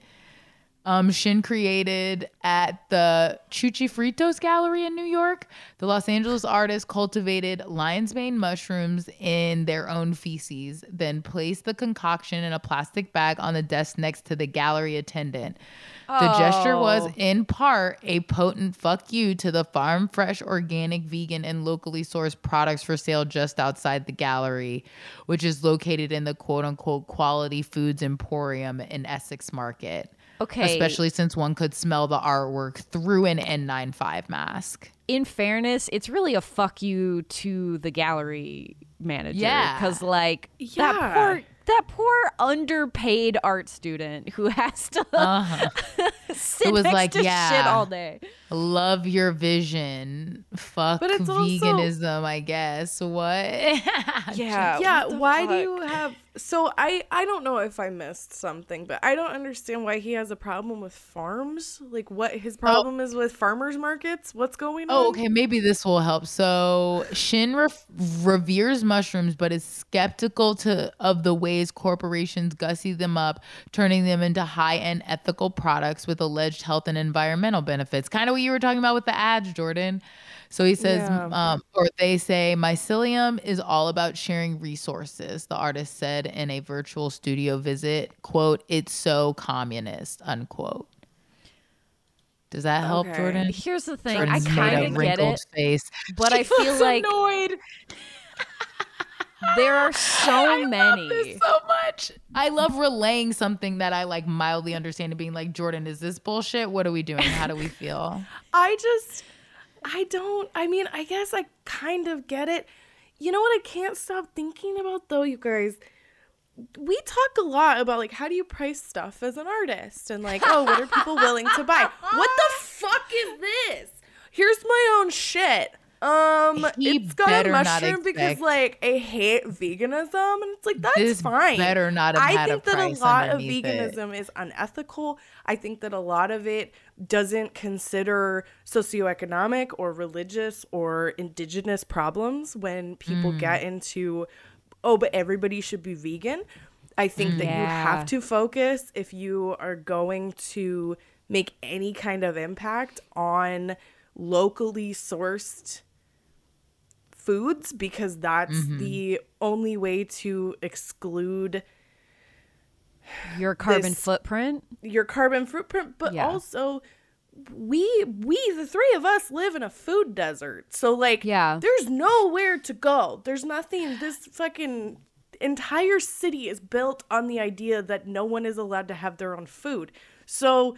Um, Shin created at the Chuchifritos Gallery in New York. The Los Angeles artists cultivated lion's mane mushrooms in their own feces, then placed the concoction in a plastic bag on the desk next to the gallery attendant. Oh. The gesture was, in part, a potent fuck you to the farm fresh, organic, vegan, and locally sourced products for sale just outside the gallery, which is located in the quote-unquote Quality Foods Emporium in Essex Market. Okay. Especially since one could smell the artwork through an N ninety-five mask. In fairness, it's really a fuck you to the gallery manager. Yeah. Because, like, yeah. that poor that poor underpaid art student who has to uh-huh. sit it was next like, to yeah, shit all day. Love your vision. Fuck veganism, also, I guess. What? yeah. Yeah. What why fuck? do you have... So I, I don't know if I missed something, but I don't understand why he has a problem with farms. Like what his problem oh. is with farmers markets. What's going oh, on? Oh, okay. Maybe this will help. So Shin re- reveres mushrooms, but is skeptical to of the ways corporations gussy them up, turning them into high-end ethical products with alleged health and environmental benefits. Kind of what you were talking about with the ads, Jordan. So he says, yeah. um, or they say, mycelium is all about sharing resources, the artist said in a virtual studio visit. Quote, it's so communist, unquote. Does that help, okay. Jordan? Here's the thing. Jordan's I kind of get it, face. But she I feel like annoyed. There are so I many. Love this so much. I love relaying something that I like mildly understand and being like, Jordan, is this bullshit? What are we doing? How do we feel? I just... I don't, I mean, I guess I kind of get it. You know what I can't stop thinking about though, you guys? We talk a lot about like, how do you price stuff as an artist? And like, oh, what are people willing to buy? What the fuck is this? Here's my own shit. Um, he it's got a mushroom because like I hate veganism, and it's like that's this fine. Better not have I had think a that price a lot of veganism it. is unethical. I think that a lot of it doesn't consider socioeconomic or religious or indigenous problems when people mm. get into oh, but everybody should be vegan. I think mm, that yeah. you have to focus if you are going to make any kind of impact on locally sourced foods, because that's mm-hmm. the only way to exclude your carbon this, footprint your carbon footprint but yeah. also we we the three of us live in a food desert, so like yeah. there's nowhere to go, there's nothing. This fucking entire city is built on the idea that no one is allowed to have their own food. So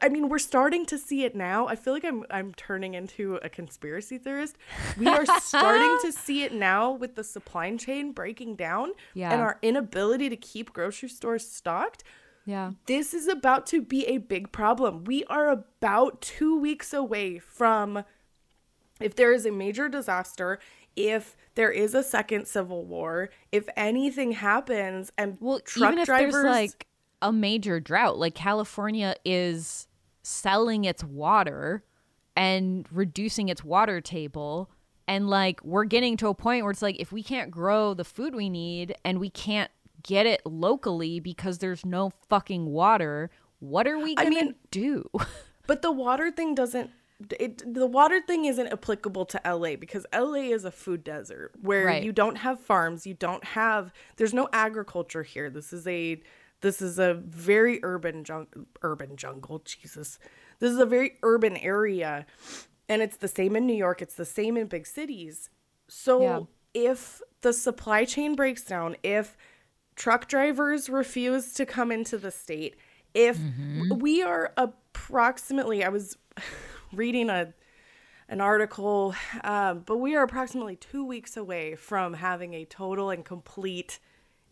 I mean, we're starting to see it now. I feel like I'm I'm turning into a conspiracy theorist. We are starting to see it now with the supply chain breaking down yeah. and our inability to keep grocery stores stocked. Yeah. This is about to be a big problem. We are about two weeks away from, if there is a major disaster, if there is a second civil war, if anything happens and well, truck even if drivers there's like a major drought, like California is selling its water and reducing its water table, and like we're getting to a point where it's like if we can't grow the food we need and we can't get it locally because there's no fucking water, what are we gonna I mean, do? But the water thing doesn't It, the water thing isn't applicable to L A because L A is a food desert where right. you don't have farms, you don't have there's no agriculture here. This is a This is a very urban jung- urban jungle, Jesus. This is a very urban area, and it's the same in New York. It's the same in big cities. So yeah. if the supply chain breaks down, if truck drivers refuse to come into the state, if mm-hmm. we are approximately, I was reading a an article, um, but we are approximately two weeks away from having a total and complete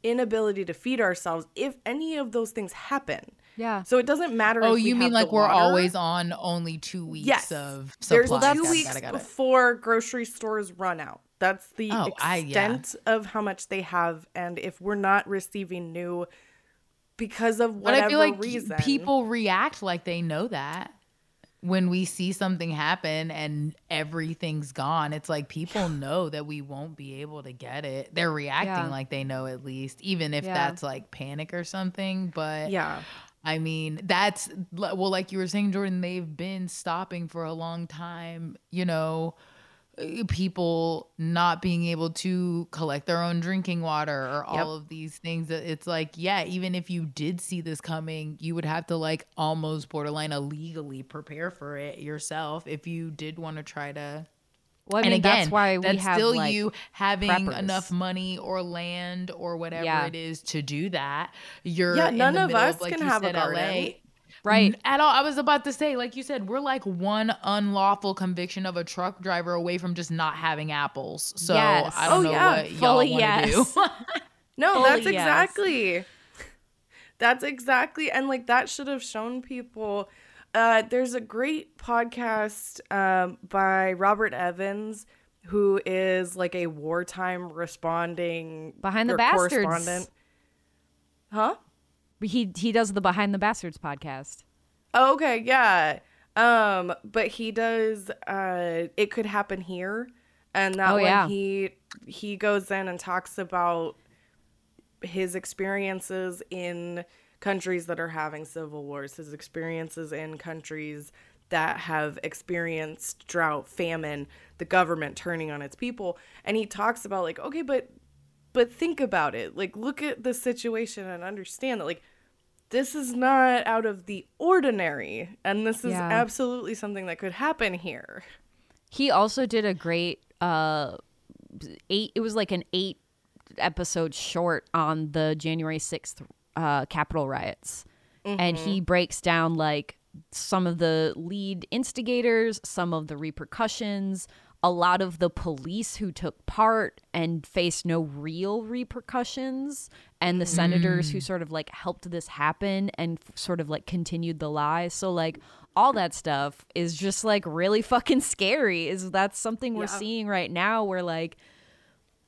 inability to feed ourselves if any of those things happen. Yeah. So it doesn't matter. Oh, if you we mean have like we're always on only two weeks yes. of supply. There's well, two got weeks it, got it, got it. before grocery stores run out. That's the oh, extent I, yeah. of how much they have, and if we're not receiving new because of whatever reason. But I feel like reason, people react like they know that. when we see something happen and everything's gone, it's like people know that we won't be able to get it. They're reacting yeah. like they know, at least, even if yeah. that's like panic or something. But yeah, I mean, that's, well, like you were saying, Jordan, they've been stopping for a long time, you know, people not being able to collect their own drinking water or yep. all of these things. It's like, yeah, even if you did see this coming, you would have to like almost borderline illegally prepare for it yourself if you did want to try to. Well, I mean, and again, that's why we that's have still like you having preppers. Enough money or land or whatever yeah. it is to do that. You're yeah, none in the of us of, like can have said, a garden. L A. Right. At all. I was about to say, like you said, we're like one unlawful conviction of a truck driver away from just not having apples. So yes. I don't oh, know yeah. what Fully y'all want to yes. do. No, Fully that's exactly. Yes. That's exactly. And like that should have shown people. Uh, there's a great podcast um, by Robert Evans, who is like a wartime responding Behind the Bastards correspondent. Huh? He he does the Behind the Bastards podcast. Oh, okay, yeah. Um, but he does uh It Could Happen Here, and that oh, one yeah. he he goes in and talks about his experiences in countries that are having civil wars, his experiences in countries that have experienced drought, famine, the government turning on its people, and he talks about like, okay, but But think about it. Like, look at the situation and understand that, like, this is not out of the ordinary. And this is yeah. absolutely something that could happen here. He also did a great uh, eight. It was like an eight episode short on the January sixth uh, Capitol riots. Mm-hmm. And he breaks down, like, some of the lead instigators, some of the repercussions, a lot of the police who took part and faced no real repercussions, and the senators mm. who sort of like helped this happen and f- sort of like continued the lie. So like all that stuff is just like really fucking scary. Is that's something we're yeah. seeing right now, where like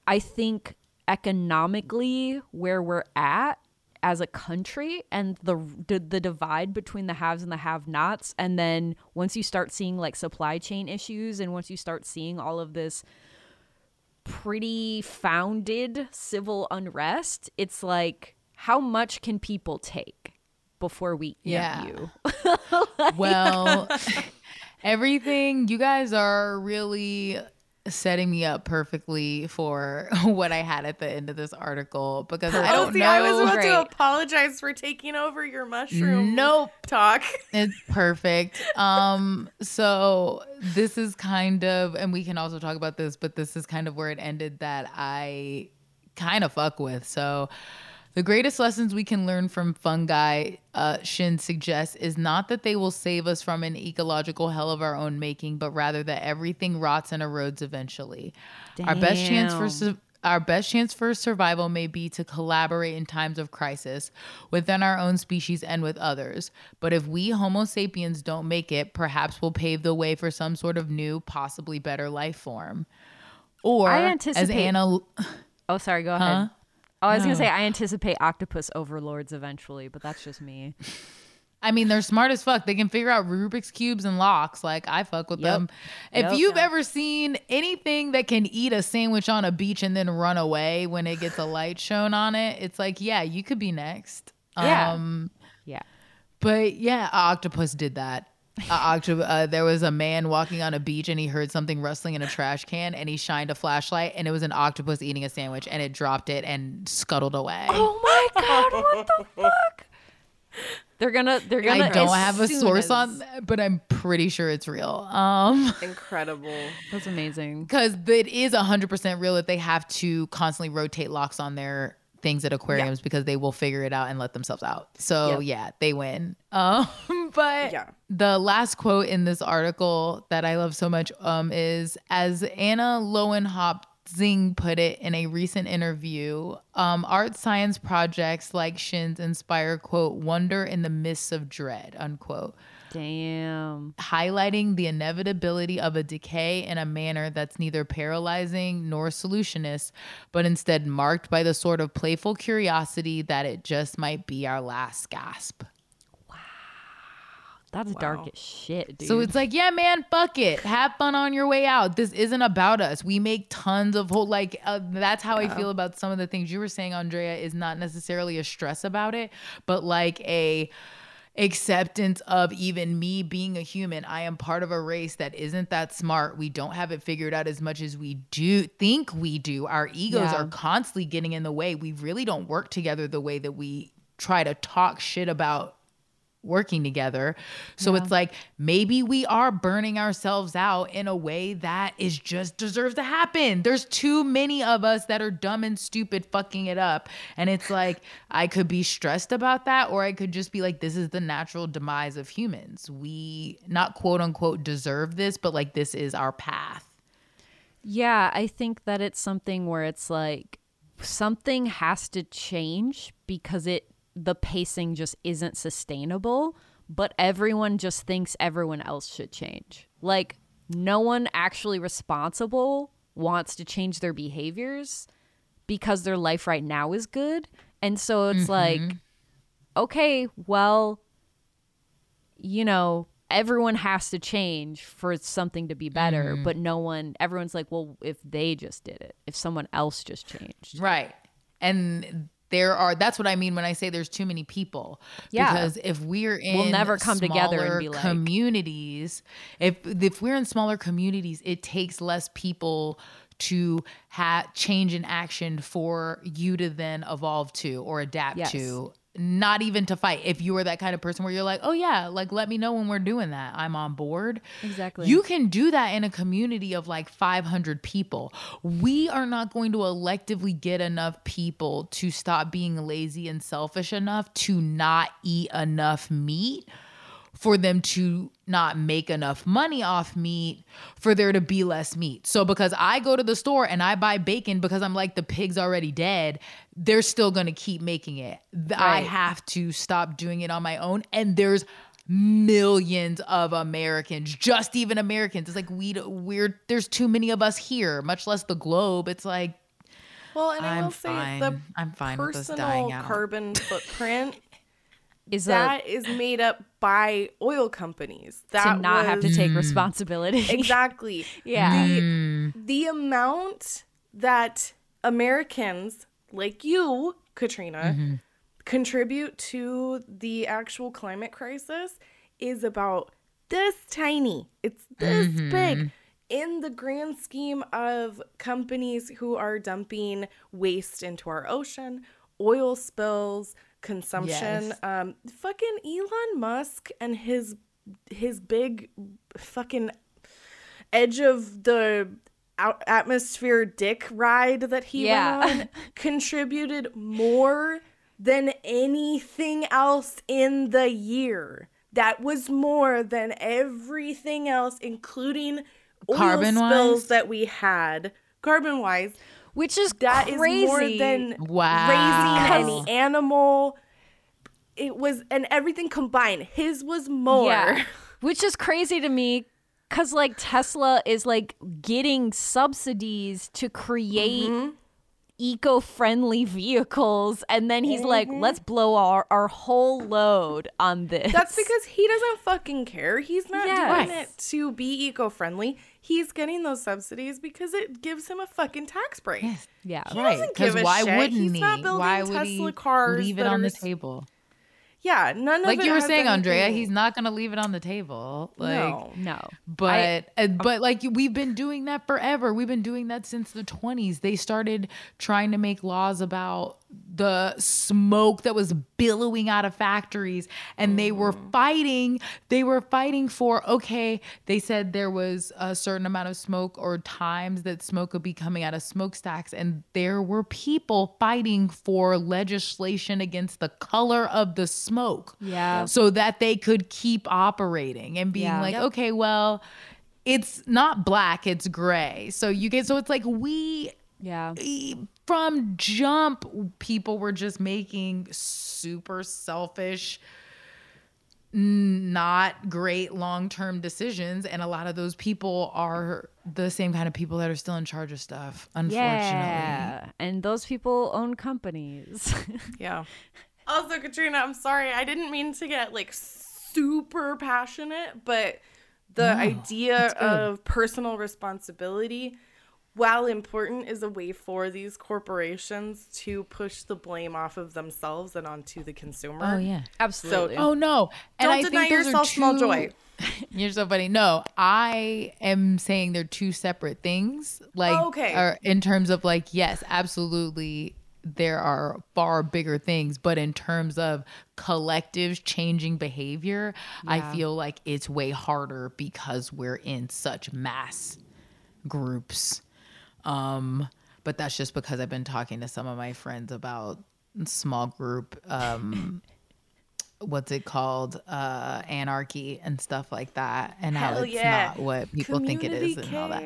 I think economically where we're at as a country, and the the divide between the haves and the have-nots, and then once you start seeing like supply chain issues, and once you start seeing all of this pretty founded civil unrest, it's like, how much can people take before we yeah. eat you? Like, well, everything, you guys are really setting me up perfectly for what I had at the end of this article, because I don't oh, see, know. I was about Great. to apologize for taking over your mushroom nope. talk. It's perfect. Um, so this is kind of, and we can also talk about this, but this is kind of where it ended that I kind of fuck with. So the greatest lessons we can learn from fungi, uh, Shin suggests, is not that they will save us from an ecological hell of our own making, but rather that everything rots and erodes eventually. Damn. Our best chance for su- our best chance for survival may be to collaborate in times of crisis within our own species and with others. But if we Homo sapiens don't make it, perhaps we'll pave the way for some sort of new, possibly better life form. Or I anticipate- as Anna, oh, sorry, go ahead. Huh? Oh, I was no. going to say, I anticipate octopus overlords eventually, but that's just me. I mean, they're smart as fuck. They can figure out Rubik's Cubes and locks. Like, I fuck with yep. them. If yep, you've yep. ever seen anything that can eat a sandwich on a beach and then run away when it gets a light shown on it, it's like, yeah, you could be next. Yeah. Um, yeah. But yeah, octopus did that. Uh, uh, there was a man walking on a beach and he heard something rustling in a trash can, and he shined a flashlight, and it was an octopus eating a sandwich, and it dropped it and scuttled away. Oh my god, what the fuck? They're gonna, they're gonna. I don't have a source as... on that, but I'm pretty sure it's real. Um, Incredible. That's amazing. Because it is one hundred percent real that they have to constantly rotate locks on their things at aquariums yeah. because they will figure it out and let themselves out. So yep. yeah, they win. Um, but yeah. the last quote in this article that I love so much um, is, as Anna Lowenhopzing put it in a recent interview, um, art science projects like Shin's inspire, quote, wonder in the midst of dread, unquote. Damn. Highlighting the inevitability of a decay in a manner that's neither paralyzing nor solutionist, but instead marked by the sort of playful curiosity that it just might be our last gasp. Wow. That's wow. dark as shit, dude. So it's like, yeah, man, fuck it. Have fun on your way out. This isn't about us. We make tons of whole, like, uh, that's how yeah. I feel about some of the things you were saying, Andrea, is not necessarily a stress about it, but like a acceptance of even me being a human. I am part of a race that isn't that smart. We don't have it figured out as much as we do think we do. Our egos yeah. are constantly getting in the way. We really don't work together the way that we try to talk shit about working together. So yeah. it's like, maybe we are burning ourselves out in a way that is just deserves to happen. There's too many of us that are dumb and stupid fucking it up. And it's like, I could be stressed about that, or I could just be like, this is the natural demise of humans. We not quote unquote deserve this, but like, this is our path. Yeah. I think that it's something where it's like, something has to change because it the pacing just isn't sustainable, but everyone just thinks everyone else should change. Like, no one actually responsible wants to change their behaviors because their life right now is good. And so it's mm-hmm. like, okay, well, you know, everyone has to change for something to be better, mm-hmm. but no one, everyone's like, well, if they just did it, if someone else just changed. Right. And There are, that's what I mean when I say there's too many people. Yeah. Because if we're in we'll never come together and be like communities, if if we're in smaller communities, it takes less people to ha- change an action for you to then evolve to or adapt yes. to. Not even to fight. If you are that kind of person where you're like, oh yeah, like let me know when we're doing that. I'm on board. Exactly. You can do that in a community of like five hundred people. We are not going to electively get enough people to stop being lazy and selfish enough to not eat enough meat, for them to not make enough money off meat, for there to be less meat. So because I go to the store and I buy bacon because I'm like, the pig's already dead, they're still gonna keep making it. Right. I have to stop doing it on my own. And there's millions of Americans, just even Americans. It's like, we, we're, there's too many of us here, much less the globe. It's like, well, and I will say the I'm fine with us dying out. Carbon footprint is that a, is made up by oil companies that to not was, have to take mm. responsibility. Exactly. Yeah. The, mm. the amount that Americans like you, Katrina, mm-hmm. contribute to the actual climate crisis is about this tiny. It's this mm-hmm. big in the grand scheme of companies who are dumping waste into our ocean, oil spills, consumption. Yes. Um, fucking Elon Musk and his his big fucking edge of the out- atmosphere dick ride that he yeah. went on contributed more than anything else in the year. That was more than everything else, including carbon oil spills that we had, carbon wise. Which is that crazy. Is more than wow. raising any animal. It was, and everything combined. His was more. Yeah. Which is crazy to me, because like Tesla is like getting subsidies to create mm-hmm. eco-friendly vehicles, and then he's mm-hmm. like, let's blow our, our whole load on this. That's because he doesn't fucking care. He's not yes. doing it to be eco-friendly. He's getting those subsidies because it gives him a fucking tax break. Yes. Yeah, he right. doesn't give a why shit. Wouldn't He's he? Not building why would Tesla he cars leave it on the table? Yeah, none like of it. Like you were saying, anything. Andrea, he's not going to leave it on the table. Like, no, no. But I, but like we've been doing that forever. We've been doing that since the twenties. They started trying to make laws about the smoke that was billowing out of factories, and mm. they were fighting. They were fighting for okay. They said there was a certain amount of smoke or times that smoke would be coming out of smokestacks, and there were people fighting for legislation against the color of the smoke. smoke yeah so that they could keep operating and being yeah. like yep. okay, well, it's not black, it's gray, so you get so it's like we yeah from jump people were just making super selfish, not great long-term decisions, and a lot of those people are the same kind of people that are still in charge of stuff, unfortunately. Yeah. And those people own companies. Yeah. Also, Katrina, I'm sorry. I didn't mean to get like super passionate, but the wow, idea of personal responsibility, while important, is a way for these corporations to push the blame off of themselves and onto the consumer. Oh, yeah. Absolutely. So, oh, no. And don't I deny think yourself two... small joy. You're so funny. No, I am saying they're two separate things. Like, oh, okay. Or in terms of like, yes, absolutely, there are far bigger things, but in terms of collective changing behavior, yeah. I feel like it's way harder because we're in such mass groups. Um, but that's just because I've been talking to some of my friends about small group, um, what's it called? Uh, anarchy and stuff like that. And how Hell it's yeah. not what people Community think it is and care. all that.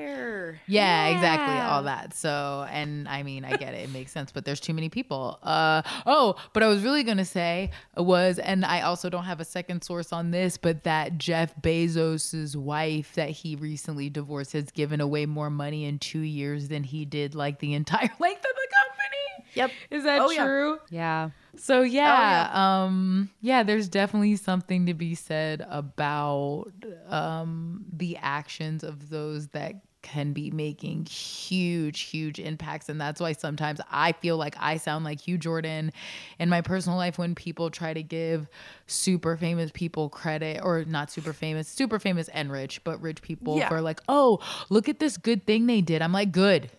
Yeah, yeah, exactly. All that. So, and I mean, I get it. It makes sense, but there's too many people. Uh, oh, but I was really going to say was, and I also don't have a second source on this, but that Jeff Bezos's wife that he recently divorced has given away more money in two years than he did like the entire length of the company. Yep. Is that oh, true? Yeah. yeah. So yeah, oh, yeah, um, yeah, there's definitely something to be said about um, the actions of those that can be making huge, huge impacts. And that's why sometimes I feel like I sound like Hugh Jordan in my personal life when people try to give super famous people credit, or not super famous, super famous and rich, but rich people yeah. for like, oh, look at this good thing they did. I'm like, good.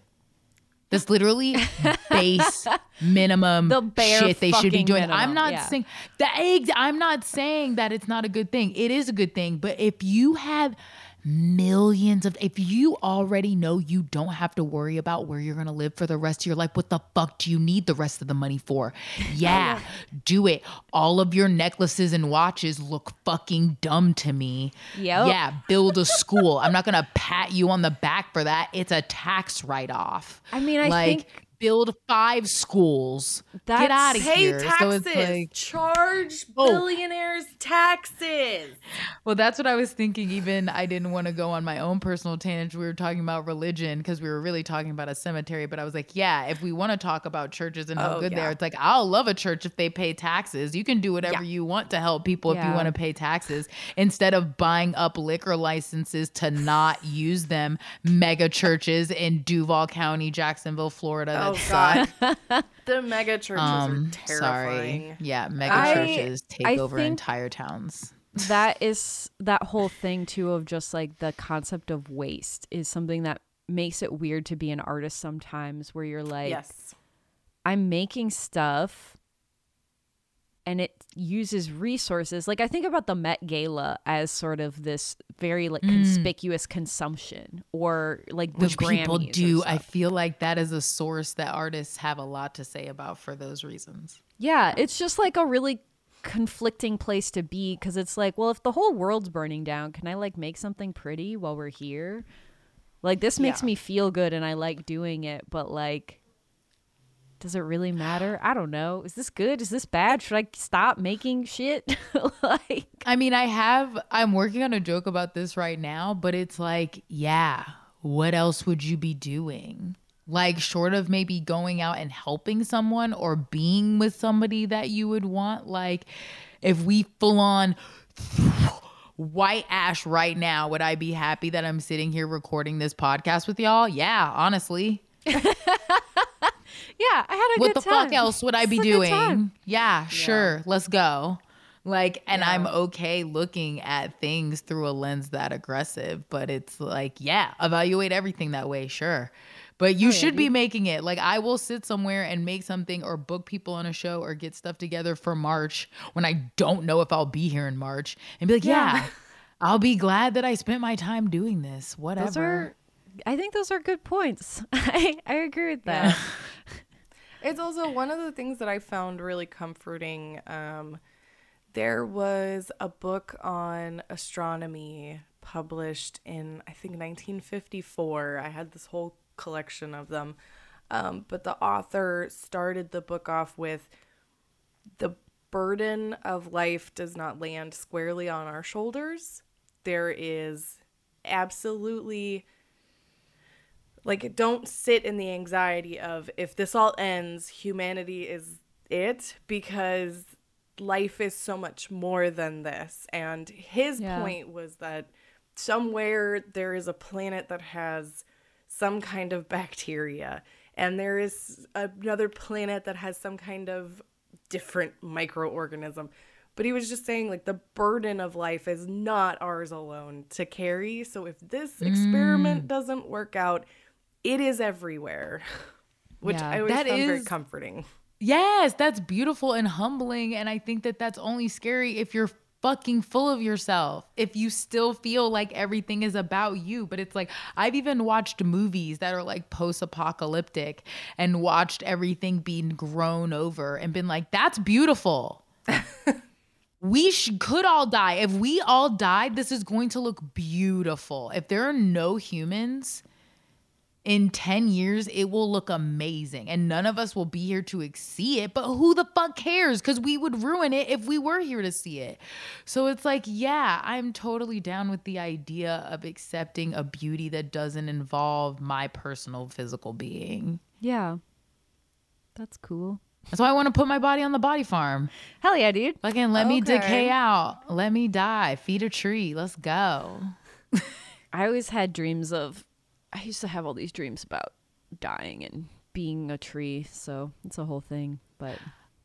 This literally base minimum the bare shit they should be doing. Minimum, I'm not yeah. saying the eggs. I'm not saying that it's not a good thing. It is a good thing. But if you have millions of, if you already know you don't have to worry about where you're going to live for the rest of your life, what the fuck do you need the rest of the money for? Yeah, do it. All of your necklaces and watches look fucking dumb to me. Yep. Yeah, build a school. I'm not going to pat you on the back for that. It's a tax write-off. I mean, I like, think build five schools. That's, get out of here. Pay taxes. So it's like, charge billionaires oh. taxes. Well, that's what I was thinking. Even I didn't want to go on my own personal tangent. We were talking about religion because we were really talking about a cemetery. But I was like, yeah, if we want to talk about churches and how oh, good yeah. they are, it's like, I'll love a church if they pay taxes. You can do whatever yeah. you want to help people yeah. if you want to pay taxes. Instead of buying up liquor licenses to not use them, mega churches in Duval County, Jacksonville, Florida. Oh, God. The mega churches um, are terrifying. Sorry. Yeah, mega I, churches take I over entire towns. That is that whole thing too of just like the concept of waste is something that makes it weird to be an artist sometimes, where you're like, yes, I'm making stuff and it uses resources. Like I think about the Met Gala as sort of this very like mm. conspicuous consumption, or like the Grammys people do. I feel like that is a source that artists have a lot to say about for those reasons. Yeah, it's just like a really conflicting place to be, because it's like, well, if the whole world's burning down, can I like make something pretty while we're here? Like this makes yeah. me feel good and I like doing it, but like, does it really matter? I don't know. Is this good? Is this bad? Should I stop making shit? Like, I mean, I have, I'm working on a joke about this right now, but it's like, yeah, what else would you be doing? Like, short of maybe going out and helping someone or being with somebody that you would want. Like, if we full on white ash right now, would I be happy that I'm sitting here recording this podcast with y'all? Yeah, honestly. Yeah, I had a what good time. What the fuck else would I be doing? Yeah, sure. Yeah. Let's go. Like, and yeah. I'm okay looking at things through a lens that aggressive, but it's like, yeah, evaluate everything that way. Sure. But you oh, should yeah, be dude. making it. Like, I will sit somewhere and make something or book people on a show or get stuff together for March when I don't know if I'll be here in March and be like, yeah, yeah I'll be glad that I spent my time doing this. Whatever. Those are, I think those are good points. I, I agree with that. Yeah. It's also one of the things that I found really comforting. Um, there was a book on astronomy published in, I think, nineteen fifty-four. I had this whole collection of them. Um, but the author started the book off with, the burden of life does not land squarely on our shoulders. There is absolutely... Like, don't sit in the anxiety of, if this all ends, humanity is it, because life is so much more than this. And his yeah. point was that somewhere there is a planet that has some kind of bacteria, and there is another planet that has some kind of different microorganism. But he was just saying, like, the burden of life is not ours alone to carry. So if this mm. experiment doesn't work out, it is everywhere, which yeah, I always found is, very comforting. Yes, that's beautiful and humbling. And I think that that's only scary if you're fucking full of yourself, if you still feel like everything is about you. But it's like, I've even watched movies that are like post-apocalyptic and watched everything being grown over and been like, that's beautiful. We sh- could all die. If we all died, this is going to look beautiful. If there are no humans in ten years, it will look amazing, and none of us will be here to see it, but who the fuck cares? Because we would ruin it if we were here to see it. So it's like, yeah, I'm totally down with the idea of accepting a beauty that doesn't involve my personal physical being. Yeah, that's cool. That's why I want to put my body on the body farm. Hell yeah, dude. Fucking let okay. me decay out. Let me die. Feed a tree. Let's go. I always had dreams of I used to have all these dreams about dying and being a tree, so it's a whole thing. But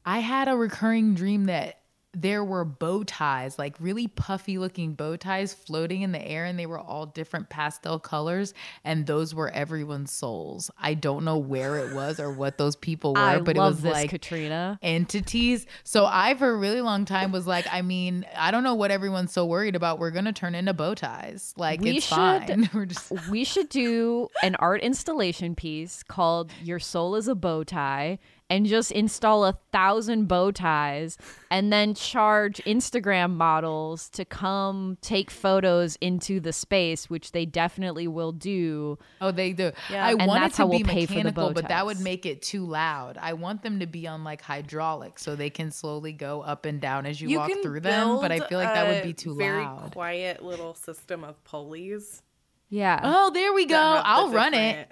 I had a recurring dream that there were bow ties, like really puffy looking bow ties floating in the air, and they were all different pastel colors, and those were everyone's souls. I don't know where it was or what those people were, I but love it was this, like Katrina. Entities. So I, for a really long time, was like, I mean, I don't know what everyone's so worried about. We're going to turn into bow ties. Like, we it's should, fine. We're just- we should do an art installation piece called Your Soul is a Bow Tie, and just install a thousand bow ties and then charge Instagram models to come take photos into the space, which they definitely will do. Oh, they do. Yeah. I and want it to be we'll mechanical, but that would make it too loud. I want them to be on like hydraulic so they can slowly go up and down as you, you walk through them. But I feel like that would be too very loud. Very quiet little system of pulleys. Yeah. Oh, there we go. I'll run it.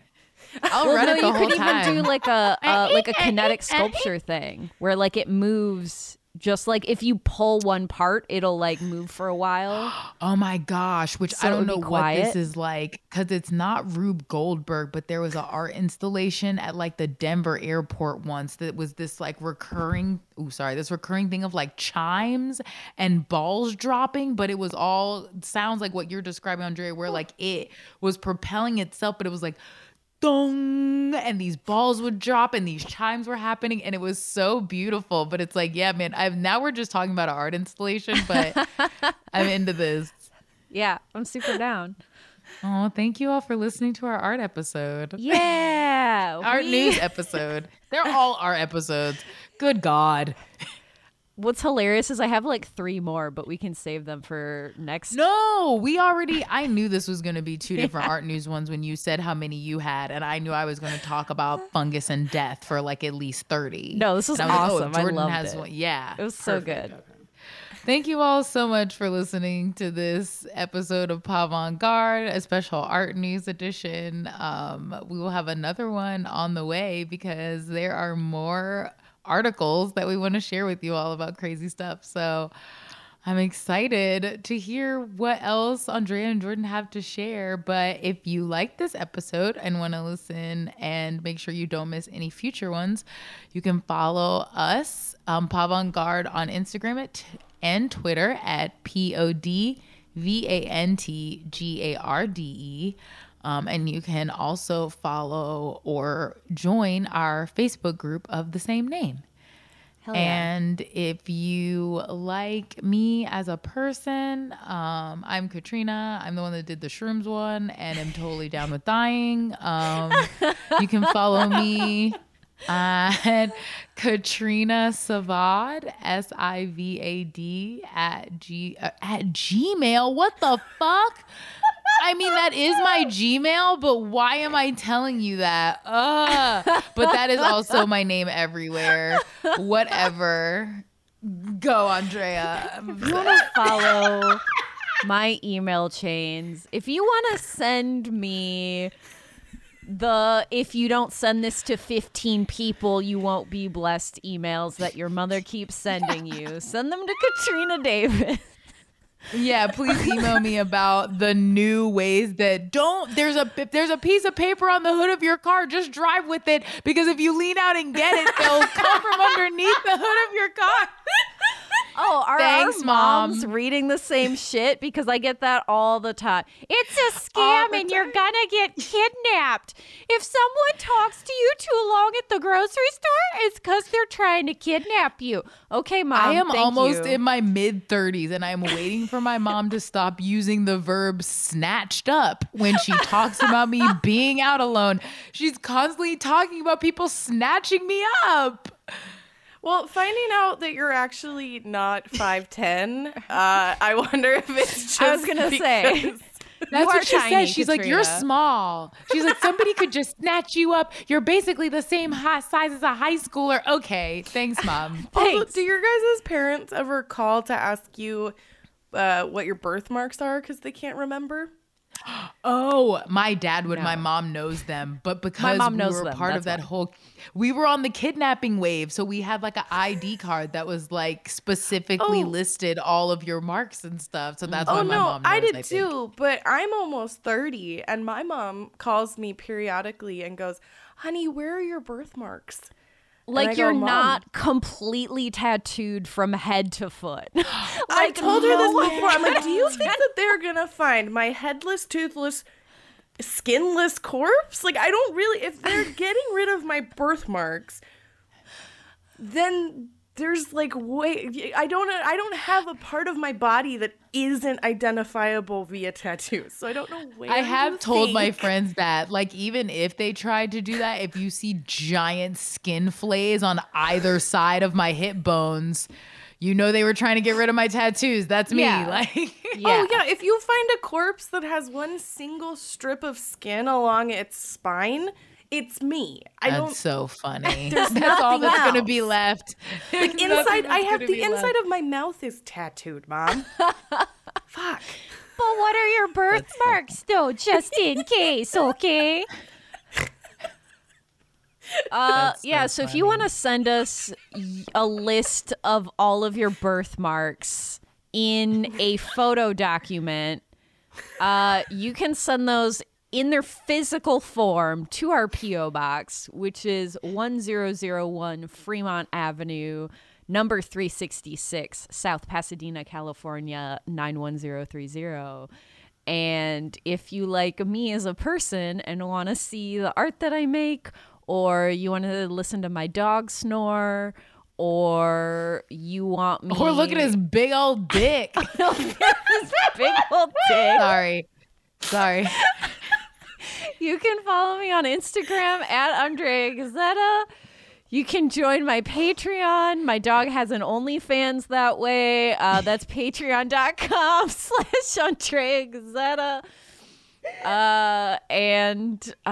I'll well, run no, it the you whole could time. Even do like a uh, like a kinetic sculpture thing where like it moves, just like if you pull one part, it'll like move for a while. Oh my gosh, which so I don't know what this is like, because it's not Rube Goldberg, but there was an art installation at like the Denver airport once that was this like recurring oh sorry this recurring thing of like chimes and balls dropping, but it was all sounds like what you're describing, Andrea, where like it was propelling itself, but it was like dong, and these balls would drop and these chimes were happening, and it was so beautiful. But it's like, yeah, man, I've now we're just talking about an art installation, but I'm into this. Yeah, I'm super down. Oh, thank you all for listening to our art episode. Yeah. Art we... news episode. They're all art episodes. Good God. What's hilarious is I have like three more, but we can save them for next. No, we already, I knew this was going to be two different yeah. art news ones when you said how many you had. And I knew I was going to talk about fungus and death for like at least thirty. No, this was, was awesome. Like, oh, Jordan I loved has it. One. Yeah. It was perfect. So good. Okay. Thank you all so much for listening to this episode of Podvant Garde, a special art news edition. Um, we will have another one on the way because there are more articles that we want to share with you all about crazy stuff. So I'm excited to hear what else Andrea and Jordan have to share. But if you like this episode and want to listen and make sure you don't miss any future ones, you can follow us, um, Podvant Garde, on Instagram at, and Twitter at P O D V A N T G A R D E. Um, and you can also follow or join our Facebook group of the same name. Hell yeah. And if you like me as a person, um, I'm Katrina. I'm the one that did the shrooms one and am totally down with dying. Um, you can follow me at Katrina Savad, S I V A D, at, G- uh, at Gmail. What the fuck? I mean, that is my Gmail, but why am I telling you that? Uh, but that is also my name everywhere. Whatever. Go, Andrea. If you want to follow my email chains, if you want to send me the if you don't send this to fifteen people, you won't be blessed emails that your mother keeps sending you. Send them to Katrina Davis. Yeah, please email me about the new ways that don't there's a there's a piece of paper on the hood of your car. Just drive with it, because if you lean out and get it, they'll come from underneath the hood of your car. Oh, are Thanks, our moms Mom. Reading the same shit? Because I get that all the time. It's a scam and you're gonna get kidnapped. If someone talks to you too long at the grocery store, it's because they're trying to kidnap you. Okay, Mom, I am thank almost you. In my mid-thirties and I'm waiting for my mom to stop using the verb snatched up when she talks about me being out alone. She's constantly talking about people snatching me up. Well, finding out that you're actually not five ten, uh, I wonder if it's just I was going to say. That's what she says. She's Katrina. Like, you're small. She's like, somebody could just snatch you up. You're basically the same high size as a high schooler. Okay. Thanks, Mom. Thanks. Also, do your guys' parents ever call to ask you uh, what your birthmarks are because they can't remember? Oh, my dad would. No. My mom knows them, but because we were them, part of that why. whole, we were on the kidnapping wave, so we had like an I D card that was like specifically oh. listed all of your marks and stuff. So that's oh, why my no, mom knows. I did I too, but I'm almost thirty, and my mom calls me periodically and goes, "Honey, where are your birthmarks?" Like you're go, not completely tattooed from head to foot. Like, I told no her this before. I'm like, do you think that they're going to find my headless, toothless, skinless corpse? Like, I don't really, if they're getting rid of my birthmarks, then there's like, wait, I don't, I don't have a part of my body that isn't identifiable via tattoos. So I don't know where I have told think. my friends that, like, even if they tried to do that, if you see giant skin flays on either side of my hip bones, you know they were trying to get rid of my tattoos. That's me. Yeah. Like, yeah. Oh, yeah. If you find a corpse that has one single strip of skin along its spine, it's me. I that's don't, so funny. There's that's all that's else. Gonna be left. Like inside, I have the inside left. Of my mouth is tattooed, Mom. Fuck. But what are your birthmarks, though? Just in case, okay? Uh, so yeah. So funny. If you want to send us a list of all of your birthmarks in a photo document, uh, you can send those in their physical form to our P O box, which is one thousand one Fremont Avenue, number three sixty-six, South Pasadena, California, nine one zero three zero. And if you like me as a person and want to see the art that I make, or you want to listen to my dog snore, or you want me... Or look at his big old dick. His big old dick. Sorry. Sorry. You can follow me on Instagram at Andrea Gazetta. You can join my Patreon. My dog has an OnlyFans that way. Uh, that's patreon.com slash Andrea Gazetta. Uh, and uh,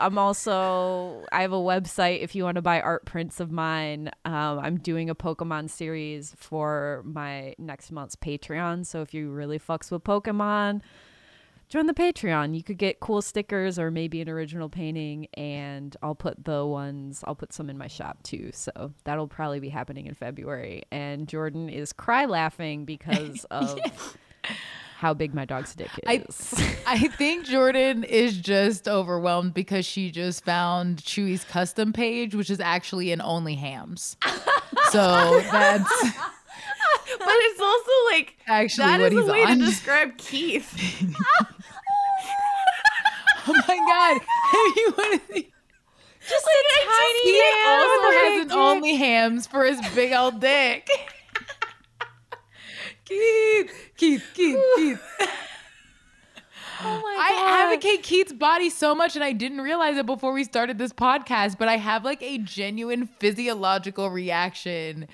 I'm also, I have a website if you want to buy art prints of mine. Um, I'm doing a Pokemon series for my next month's Patreon. So if you really fucks with Pokemon, join the Patreon. You could get cool stickers or maybe an original painting, and I'll put the ones, I'll put some in my shop too. So that'll probably be happening in February. And Jordan is cry laughing because of yeah. how big my dog's dick is. I, I think Jordan is just overwhelmed because she just found Chewy's custom page, which is actually an Only Hams. So that's... But it's also like, actually, that what is he's a way on. To describe Keith. Oh my God. If you want to see. Just like a tiny He also has an dick. Only Hams for his big old dick. Keith, Keith, Keith, Keith. Oh my I God. Advocate Keith's body so much, and I didn't realize it before we started this podcast, but I have like a genuine physiological reaction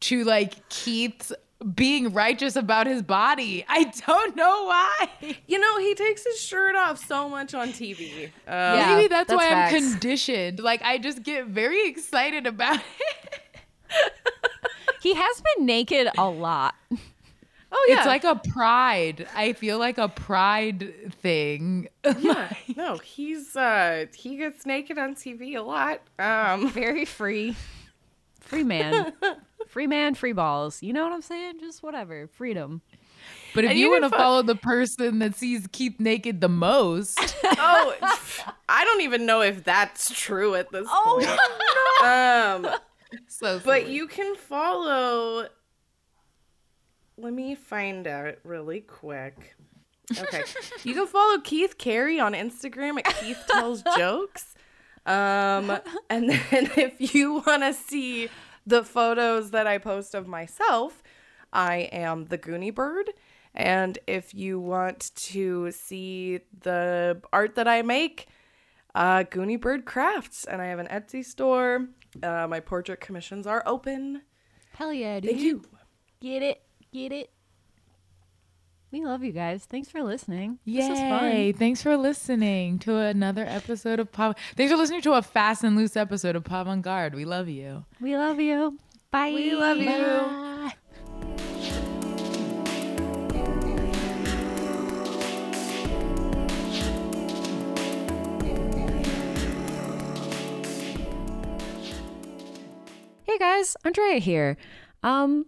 to like Keith's being righteous about his body. I don't know why. You know, he takes his shirt off so much on T V. Um, yeah, maybe that's, that's why facts. I'm conditioned. Like, I just get very excited about it. He has been naked a lot. Oh yeah. It's like a pride. I feel like a pride thing. Yeah. No, he's uh he gets naked on T V a lot. Um very free. Free man. Free man, free balls. You know what I'm saying? Just whatever. Freedom. But if and you, you want to fo- follow the person that sees Keith naked the most. Oh, I don't even know if that's true at this point. Oh, no. Um, so but you can follow. Let me find out really quick. Okay. You can follow Keith Carey on Instagram at Keith Tells Jokes. Um, and then if you want to see the photos that I post of myself, I am the Goonie Bird. And if you want to see the art that I make, uh, Goonie Bird Crafts. And I have an Etsy store. Uh, my portrait commissions are open. Hell yeah, dude. Thank you. Get it. Get it. We love you guys. Thanks for listening. Yay. This was fun. Thanks for listening to another episode of Pod. Thanks for listening to a fast and loose episode of Podvant Garde. We love you. We love you. Bye. We love you. Bye. Hey guys, Andrea here. Um,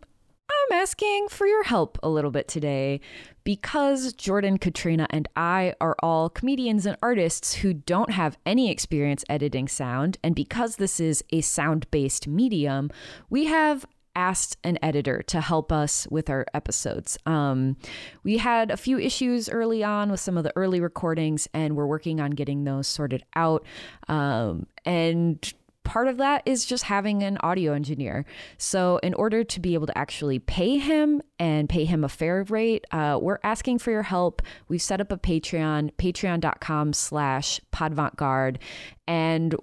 I'm asking for your help a little bit today because Jordan, Katrina, and I are all comedians and artists who don't have any experience editing sound, and because this is a sound-based medium, we have asked an editor to help us with our episodes. Um, we had a few issues early on with some of the early recordings, and we're working on getting those sorted out. Um, and part of that is just having an audio engineer. So in order to be able to actually pay him and pay him a fair rate, uh, we're asking for your help. We've set up a Patreon, patreon.com slash podvantgarde. And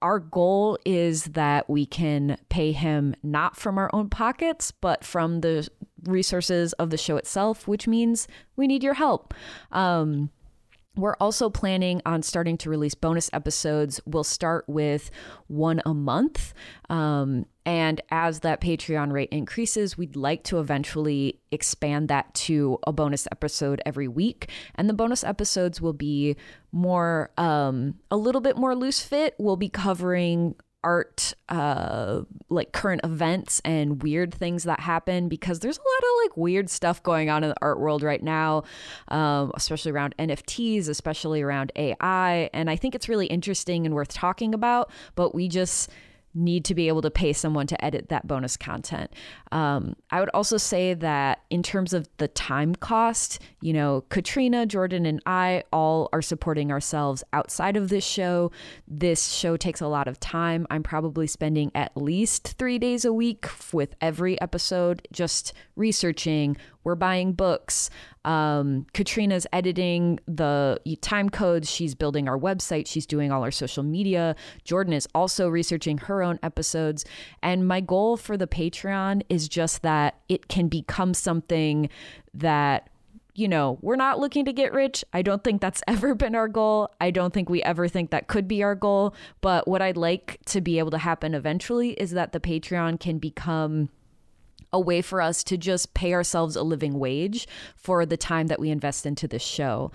our goal is that we can pay him not from our own pockets, but from the resources of the show itself, which means we need your help. Um, We're also planning on starting to release bonus episodes. We'll start with one a month. Um, and as that Patreon rate increases, we'd like to eventually expand that to a bonus episode every week. And the bonus episodes will be more, um, a little bit more loose fit. We'll be covering art, uh, like current events and weird things that happen, because there's a lot of like weird stuff going on in the art world right now, um, especially around N F Ts, especially around A I. And I think it's really interesting and worth talking about, but we just need to be able to pay someone to edit that bonus content. Um, I would also say that in terms of the time cost, you know, Katrina, Jordan, and I all are supporting ourselves outside of this show. This show takes a lot of time. I'm probably spending at least three days a week with every episode just researching. We're buying books. Um, Katrina's editing the time codes. She's building our website. She's doing all our social media. Jordan is also researching her own episodes. And my goal for the Patreon is just that it can become something that, you know, we're not looking to get rich. I don't think that's ever been our goal. I don't think we ever think that could be our goal. But what I'd like to be able to happen eventually is that the Patreon can become a way for us to just pay ourselves a living wage for the time that we invest into this show.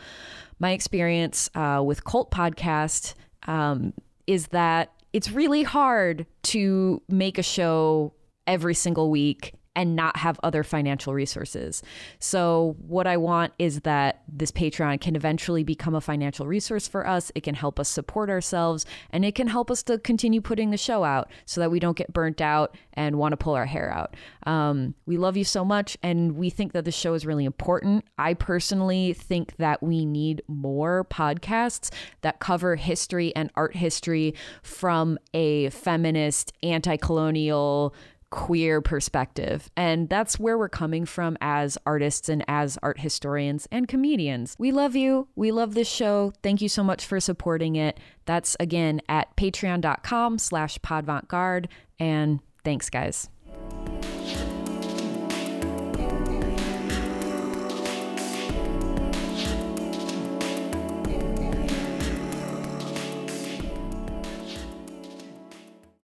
My experience uh, with Cult Podcast um, is that it's really hard to make a show every single week and not have other financial resources. So what I want is that this Patreon can eventually become a financial resource for us. It can help us support ourselves, and it can help us to continue putting the show out so that we don't get burnt out and want to pull our hair out. Um, we love you so much, and we think that the show is really important. I personally think that we need more podcasts that cover history and art history from a feminist, anti-colonial, queer perspective. And that's where we're coming from as artists and as art historians and comedians. We love you. We love this show. Thank you so much for supporting it. That's again at patreon.com slash podvantgarde. And thanks, guys.